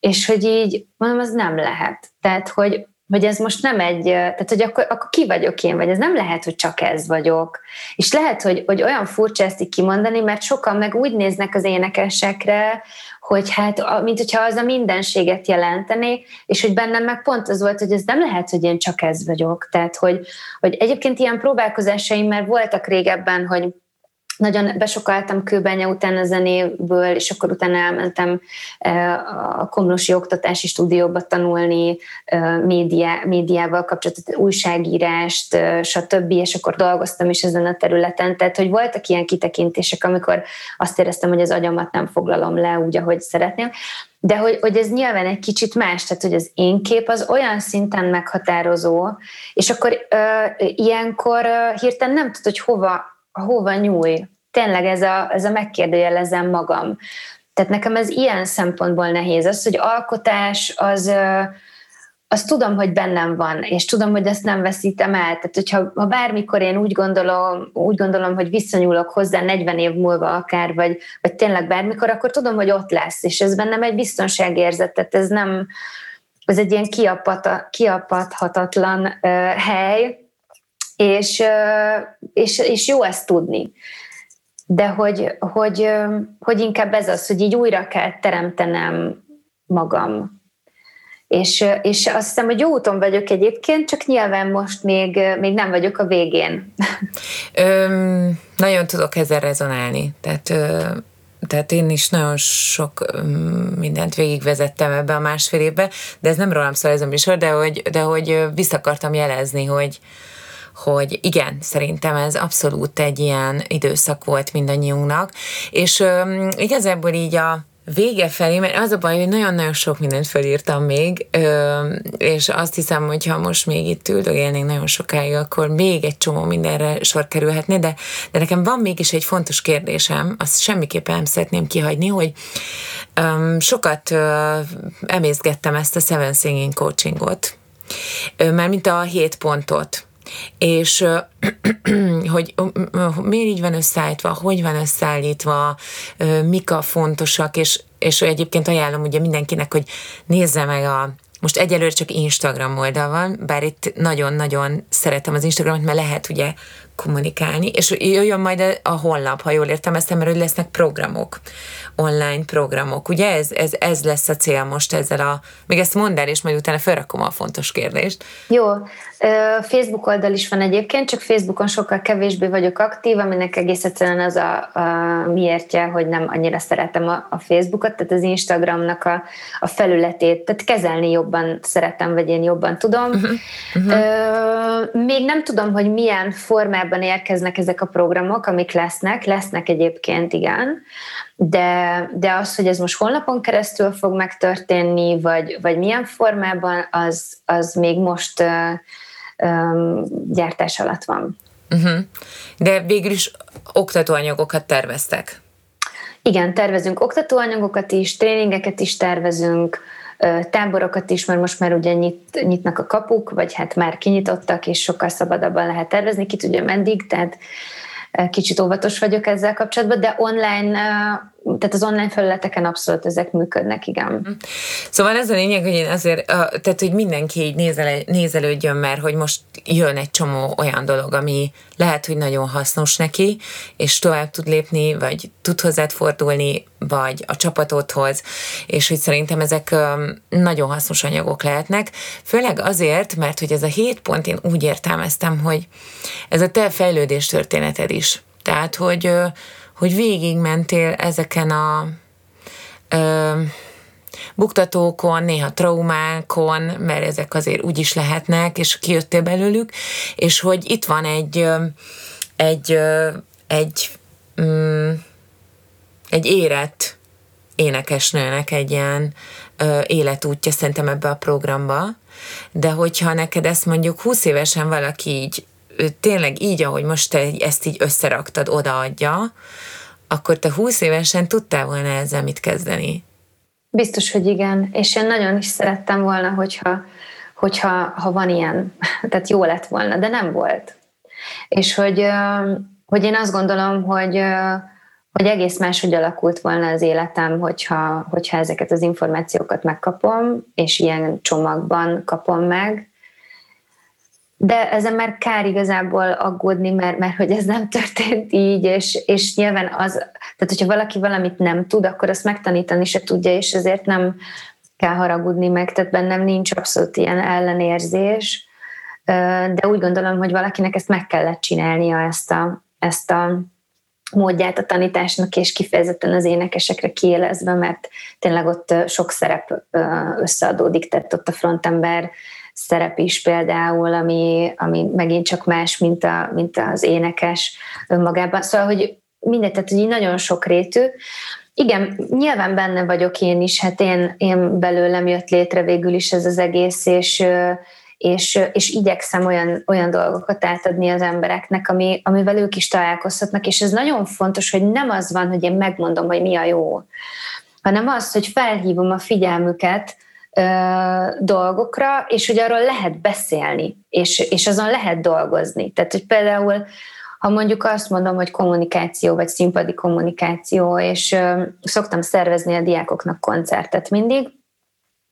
és hogy így mondom, az nem lehet. Tehát, hogy, hogy ez most nem egy, tehát, hogy akkor, akkor ki vagyok én, vagy ez nem lehet, hogy csak ez vagyok. És lehet, hogy, hogy olyan furcsa ezt így kimondani, mert sokan meg úgy néznek az énekesekre, hogy hát, mint hogyha az a mindenséget jelenteni, és hogy bennem meg pont az volt, hogy ez nem lehet, hogy én csak ez vagyok. Tehát, hogy, hogy egyébként ilyen próbálkozásaim már voltak régebben, hogy nagyon besokaltam Kőbánya után a zenéből, és akkor utána elmentem a Komlósi Oktatási Stúdióba tanulni média, médiával kapcsolatot, újságírást, stb. És akkor dolgoztam is ezen a területen. Tehát, hogy voltak ilyen kitekintések, amikor azt éreztem, hogy az agyamat nem foglalom le úgy, ahogy szeretném. De hogy, hogy ez nyilván egy kicsit más, tehát hogy az én kép az olyan szinten meghatározó, és akkor ö, ilyenkor ö, hirtelen nem tudod, hogy hova hova nyúj. Tényleg ez a, ez a megkérdőjelezem magam. Tehát nekem ez ilyen szempontból nehéz. Az, hogy alkotás, az, az tudom, hogy bennem van, és tudom, hogy ezt nem veszítem el. Tehát, hogyha ha bármikor én úgy gondolom, úgy gondolom, hogy visszanyúlok hozzá negyven év múlva akár, vagy, vagy tényleg bármikor, akkor tudom, hogy ott lesz, és ez bennem egy biztonságérzet. Tehát ez nem, ez egy ilyen kiapat, kiapathatatlan uh, hely, És, és, és jó ezt tudni. De hogy, hogy, hogy inkább ez az, hogy így újra kell teremtenem magam. És, és azt hiszem, hogy jó úton vagyok egyébként, csak nyilván most még, még nem vagyok a végén. Öm, nagyon tudok ezzel rezonálni. Tehát, ö, tehát én is nagyon sok mindent végigvezettem ebbe a másfél évbe, de ez nem rólam szól ez a műsor, de hogy, de hogy vissza akartam jelezni, hogy hogy igen, szerintem ez abszolút egy ilyen időszak volt mindannyiunknak, és um, igazából így a vége felé, mert az a baj, hogy nagyon-nagyon sok mindent felírtam még, és azt hiszem, hogy ha most még itt üldögélnénk nagyon sokáig, akkor még egy csomó mindenre sor kerülhetné, de, de nekem van mégis egy fontos kérdésem, azt semmiképpen nem szeretném kihagyni, hogy sokat emészgettem ezt a Seven Singing Coachingot, mármint a hét pontot, és hogy miért így van összeállítva, hogy van összeállítva, mik a fontosak, és, és egyébként ajánlom ugye mindenkinek, hogy nézze meg a, most egyelőre csak Instagram oldal van, bár itt nagyon-nagyon szeretem az Instagramot, mert lehet ugye kommunikálni, és jöjjön majd a honlap, ha jól értem ezt, mert hogy lesznek programok, online programok, ugye ez, ez, ez lesz a cél most ezzel a, még ezt mondd el, és majd utána felrakom a fontos kérdést. Jó, Facebook oldal is van egyébként, csak Facebookon sokkal kevésbé vagyok aktív, aminek egész egyszerűen az a, a miértje, hogy nem annyira szeretem a, a Facebookot, tehát az Instagramnak a, a felületét, tehát kezelni jobban szeretem, vagy én jobban tudom. Uh-huh. Uh-huh. Még nem tudom, hogy milyen formában érkeznek ezek a programok, amik lesznek, lesznek egyébként, igen, de, de az, hogy ez most honlapon keresztül fog megtörténni, vagy, vagy milyen formában, az, az még most uh, um, gyártás alatt van. Uh-huh. De végül is oktatóanyagokat terveztek? Igen, tervezünk oktatóanyagokat is, tréningeket is tervezünk, táborokat is, mert most már ugye nyit, nyitnak a kapuk, vagy hát már kinyitottak, és sokkal szabadabban lehet tervezni, ki tudja meddig, tehát kicsit óvatos vagyok ezzel kapcsolatban, de online, tehát az online felületeken abszolút ezek működnek, igen. Szóval ez a lényeg, hogy én azért, tehát hogy mindenki így nézel, nézelődjön, mert hogy most jön egy csomó olyan dolog, ami lehet, hogy nagyon hasznos neki, és tovább tud lépni, vagy tud hozzád fordulni, vagy a csapatodhoz, és hogy szerintem ezek nagyon hasznos anyagok lehetnek, főleg azért, mert hogy ez a hét pont, én úgy értelmeztem, hogy ez a te fejlődés történeted is. Tehát, hogy, hogy végigmentél ezeken a ö, buktatókon, néha traumákon, mert ezek azért úgy is lehetnek, és kijöttél belőlük, és hogy itt van egy egy egy mm, egy érett énekesnőnek egy ilyen ö, életútja szerintem ebbe a programba, de hogyha neked ezt mondjuk húsz évesen valaki így, tényleg így, ahogy most te ezt így összeraktad, odaadja, akkor te húsz évesen tudtál volna ezzel mit kezdeni. Biztos, hogy igen. És én nagyon is szerettem volna, hogyha, hogyha ha van ilyen. Tehát jó lett volna, de nem volt. És hogy, hogy én azt gondolom, hogy, hogy egész máshogy alakult volna az életem, hogyha, hogyha ezeket az információkat megkapom, és ilyen csomagban kapom meg. De ezen már kár igazából aggódni, mert, mert hogy ez nem történt így, és, és nyilván az, tehát hogyha valaki valamit nem tud, akkor azt megtanítani se tudja, és ezért nem kell haragudni meg, tehát bennem nincs abszolút ilyen ellenérzés, de úgy gondolom, hogy valakinek ezt meg kellett csinálnia, ezt a, ezt a módját a tanításnak, és kifejezetten az énekesekre kiélezve, mert tényleg ott sok szerep összeadódik, tehát ott a frontember szerep is például, ami, ami megint csak más, mint, a, mint az énekes önmagában. Szóval, hogy mindegy, tehát hogy nagyon sokrétű. Igen, nyilván benne vagyok én is, hát én, én belőlem jött létre végül is ez az egész, és, és, és igyekszem olyan, olyan dolgokat átadni az embereknek, ami, amivel ők is találkozhatnak, és ez nagyon fontos, hogy nem az van, hogy én megmondom, hogy mi a jó, hanem az, hogy felhívom a figyelmüket dolgokra, és hogy arról lehet beszélni, és, és azon lehet dolgozni. Tehát, hogy például, ha mondjuk azt mondom, hogy kommunikáció, vagy színpadi kommunikáció, és ö, szoktam szervezni a diákoknak koncertet mindig,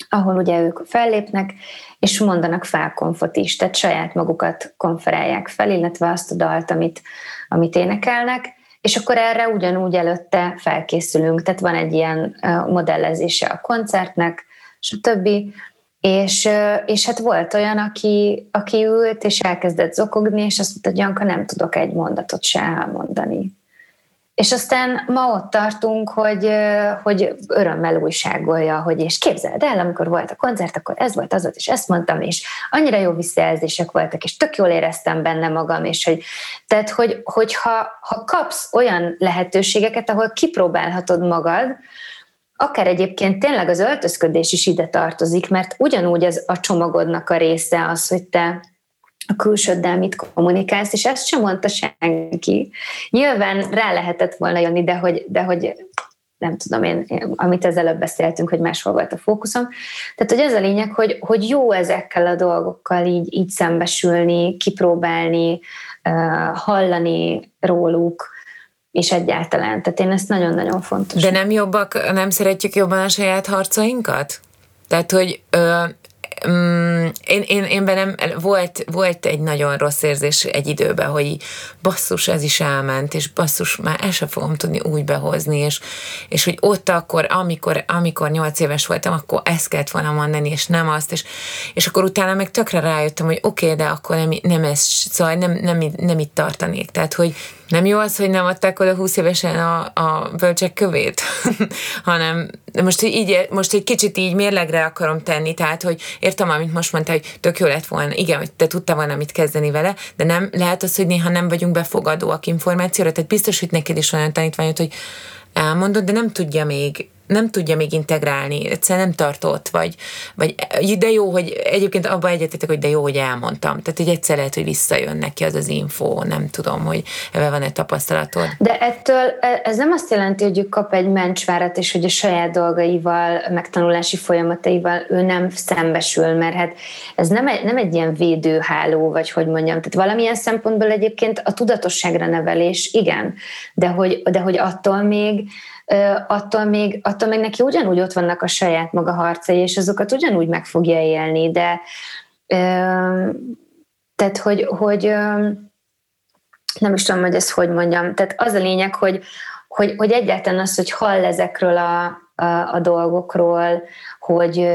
ahol ugye ők fellépnek, és mondanak felkonfot is, tehát saját magukat konferálják fel, illetve azt a dalt, amit, amit énekelnek, és akkor erre ugyanúgy előtte felkészülünk, tehát van egy ilyen modellezése a koncertnek, és a többi, és, és hát volt olyan, aki, aki ült, és elkezdett zokogni, és azt mondta, hogy Janka, nem tudok egy mondatot se elmondani. És aztán ma ott tartunk, hogy, hogy örömmel újságolja, hogy és képzeld el, amikor volt a koncert, akkor ez volt, az volt, és ezt mondtam, és annyira jó visszajelzések voltak, és tök jól éreztem benne magam, és hogy, tehát, hogy, hogyha ha kapsz olyan lehetőségeket, ahol kipróbálhatod magad, akár egyébként tényleg az öltözködés is ide tartozik, mert ugyanúgy az a csomagodnak a része az, hogy te a külsőddel mit kommunikálsz, és ezt sem mondta senki. Nyilván rá lehetett volna jönni, de hogy, de hogy nem tudom én, amit az előbb beszéltünk, hogy máshol volt a fókuszom. Tehát, hogy ez a lényeg, hogy, hogy jó ezekkel a dolgokkal így, így szembesülni, kipróbálni, hallani róluk, és egyáltalán. Tehát én ezt nagyon-nagyon fontos. De nem jobbak, nem szeretjük jobban a saját harcainkat? Tehát, hogy ö, mm, én, én, én bennem volt, volt egy nagyon rossz érzés egy időben, hogy basszus, ez is elment, és basszus, már el sem fogom tudni úgy behozni, és, és hogy ott akkor, amikor, amikor nyolc éves voltam, akkor ezt kellett volna mondani, és nem azt, és, és akkor utána meg tökre rájöttem, hogy oké, okay, de akkor nem, nem ez, szóval nem, nem, nem, nem itt tartanék. Tehát, hogy nem jó az, hogy nem adták oda húsz évesen a, a bölcsek kövét, hanem most, így, most egy kicsit így mérlegre akarom tenni, tehát, hogy értem, amit most mondtál, hogy tök jó lett volna, igen, hogy te tudtál volna mit kezdeni vele, de nem lehet az, hogy néha nem vagyunk befogadóak információra, tehát biztos, hogy neked is van olyan tanítványod, hogy elmondod, de nem tudja még, nem tudja még integrálni, egyszerűen nem tartott, vagy, vagy de jó, hogy egyébként abban egyetetek, hogy de jó, hogy elmondtam. Tehát, hogy egyszer lehet, hogy visszajön neki az az info, nem tudom, hogy ebben van egy tapasztalatod. De ettől ez nem azt jelenti, hogy ő kap egy mencsvárat, és hogy a saját dolgaival, megtanulási folyamataival ő nem szembesül, mert hát ez nem egy, nem egy ilyen védőháló, vagy hogy mondjam, tehát valamilyen szempontból egyébként a tudatosságra nevelés, igen, de hogy, de hogy attól még Attól még, attól még neki ugyanúgy ott vannak a saját maga harcai, és azokat ugyanúgy meg fogja élni, de tehát, hogy, hogy nem is tudom, hogy ezt hogy mondjam. Tehát az a lényeg, hogy, hogy, hogy egyáltalán az, hogy hall ezekről a, a, a dolgokról, hogy,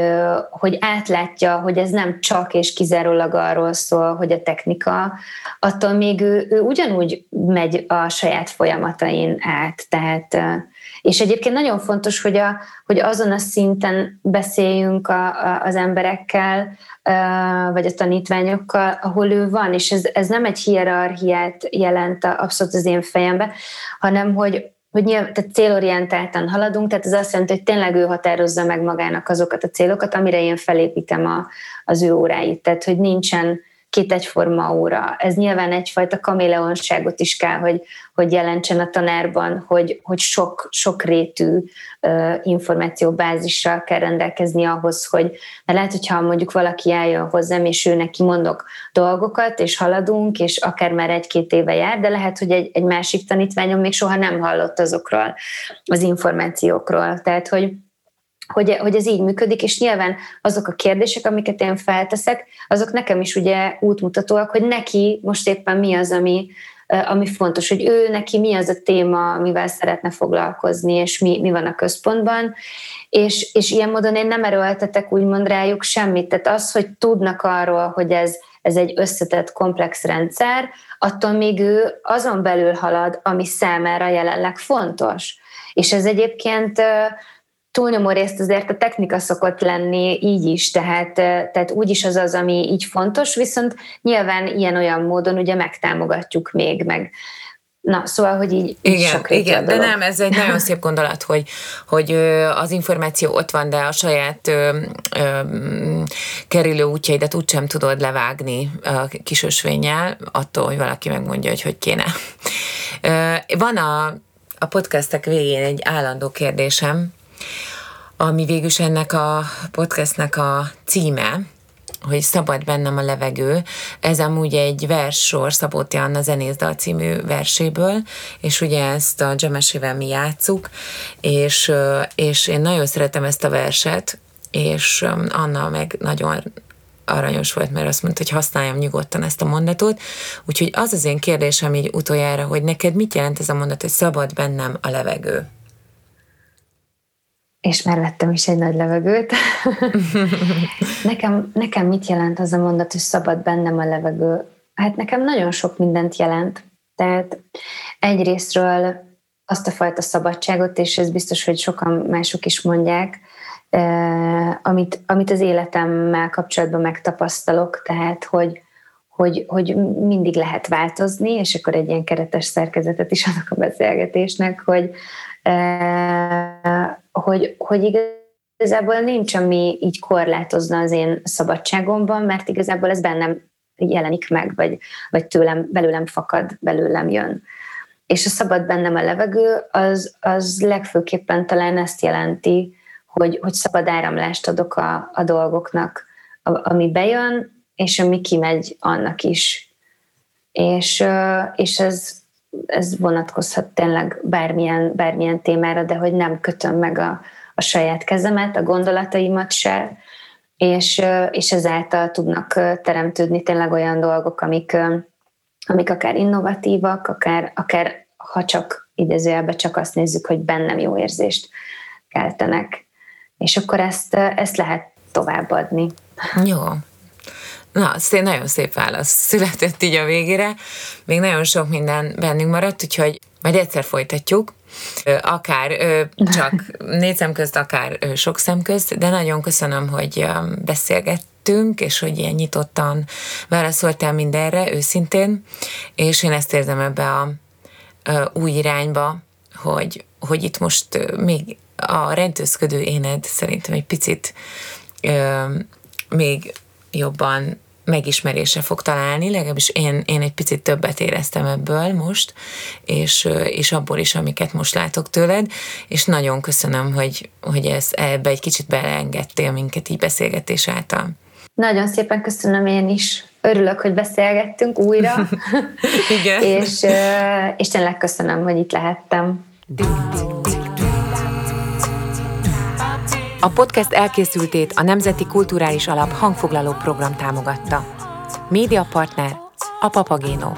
hogy átlátja, hogy ez nem csak és kizárólag arról szól, hogy a technika, attól még ő, ő ugyanúgy megy a saját folyamatain át. Tehát és egyébként nagyon fontos, hogy, a, hogy azon a szinten beszéljünk a, a, az emberekkel, vagy a tanítványokkal, ahol ő van, és ez, ez nem egy hierarchiát jelent a, abszolút az én fejemben, hanem hogy, hogy nyilván, tehát célorientáltan haladunk, tehát ez azt jelenti, hogy tényleg ő határozza meg magának azokat a célokat, amire én felépítem a, az ő óráit. Tehát, hogy nincsen két egyforma óra. Ez nyilván egyfajta kaméleonságot is kell, hogy, hogy jelentsen a tanárban, hogy, hogy sok, sok rétű uh, információbázissal kell rendelkezni ahhoz, hogy mert lehet, hogyha mondjuk valaki eljön hozzám, és ő neki mondok dolgokat, és haladunk, és akár már egy-két éve jár, de lehet, hogy egy, egy másik tanítványom még soha nem hallott azokról az információkról. Tehát, hogy Hogy, hogy ez így működik, és nyilván azok a kérdések, amiket én felteszek, azok nekem is ugye útmutatóak, hogy neki most éppen mi az, ami, ami fontos, hogy ő neki mi az a téma, amivel szeretne foglalkozni, és mi, mi van a központban, és, és ilyen módon én nem erőltetek úgymond rájuk semmit, tehát az, hogy tudnak arról, hogy ez, ez egy összetett, komplex rendszer, attól még ő azon belül halad, ami számára jelenleg fontos. És ez egyébként... túlnyomó részt azért a technika szokott lenni így is, tehát, tehát úgy is az az, ami így fontos, viszont nyilván ilyen-olyan módon ugye megtámogatjuk még, meg na, szóval, hogy így igen, sok igen, de nem, ez egy nagyon szép gondolat, hogy, hogy az információ ott van, de a saját ö, ö, kerülő útjaidat úgysem tudod levágni a kisösvénnyel, attól, hogy valaki megmondja, hogy hogy kéne. Van a, a podcastek végén egy állandó kérdésem, ami végül is ennek a podcastnak a címe, hogy Szabad bennem a levegő. Ez amúgy egy verssor Szabó Janka Zenészdal című verséből, és ugye ezt a Dzsemesével mi játsszuk, és, és én nagyon szeretem ezt a verset, és Anna meg nagyon aranyos volt, mert azt mondta, hogy használjam nyugodtan ezt a mondatot. Úgyhogy az az én kérdésem így utoljára, hogy neked mit jelent ez a mondat, hogy szabad bennem a levegő? És már vettem is egy nagy levegőt. nekem, nekem mit jelent az a mondat, hogy szabad bennem a levegő? Hát nekem nagyon sok mindent jelent. Tehát egyrésztről azt a fajta szabadságot, és ez biztos, hogy sokan mások is mondják, eh, amit, amit az életemmel kapcsolatban megtapasztalok, tehát, hogy Hogy, hogy mindig lehet változni, és akkor egy ilyen keretes szerkezetet is adok a beszélgetésnek, hogy, eh, hogy, hogy igazából nincs, ami így korlátozna az én szabadságomban, mert igazából ez bennem jelenik meg, vagy, vagy tőlem, belőlem fakad, belőlem jön. És a szabad bennem a levegő, az, az legfőképpen talán ezt jelenti, hogy, hogy szabad áramlást adok a, a dolgoknak, ami bejön, és ami kimegy, annak is. És, és ez, ez vonatkozhat tényleg bármilyen, bármilyen témára, de hogy nem kötöm meg a, a saját kezemet, a gondolataimat se, és, és ezáltal tudnak teremtődni tényleg olyan dolgok, amik, amik akár innovatívak, akár, akár ha csak idézőjelben csak azt nézzük, hogy bennem jó érzést keltenek. És akkor ezt, ezt lehet továbbadni. Jó. Na, szép, nagyon szép válasz született így a végére. Még nagyon sok minden bennünk maradt, úgyhogy majd egyszer folytatjuk. Akár csak négy szem közt, akár sok szem közt, de nagyon köszönöm, hogy beszélgettünk, és hogy ilyen nyitottan válaszoltál mindenre, őszintén. És én ezt érzem ebbe a, a új irányba, hogy, hogy itt most még a rejtőzködő éned szerintem egy picit ö, még jobban megismerésre fog találni, legalábbis én, én egy picit többet éreztem ebből most, és, és abból is, amiket most látok tőled, és nagyon köszönöm, hogy, hogy ez, ebbe egy kicsit beleengedtél minket így beszélgetés által. Nagyon szépen köszönöm én is. Örülök, hogy beszélgettünk újra. Igen. és, és tényleg köszönöm, hogy itt lehettem. A podcast elkészültét a Nemzeti Kulturális Alap hangfoglaló program támogatta. Média partner a Papageno.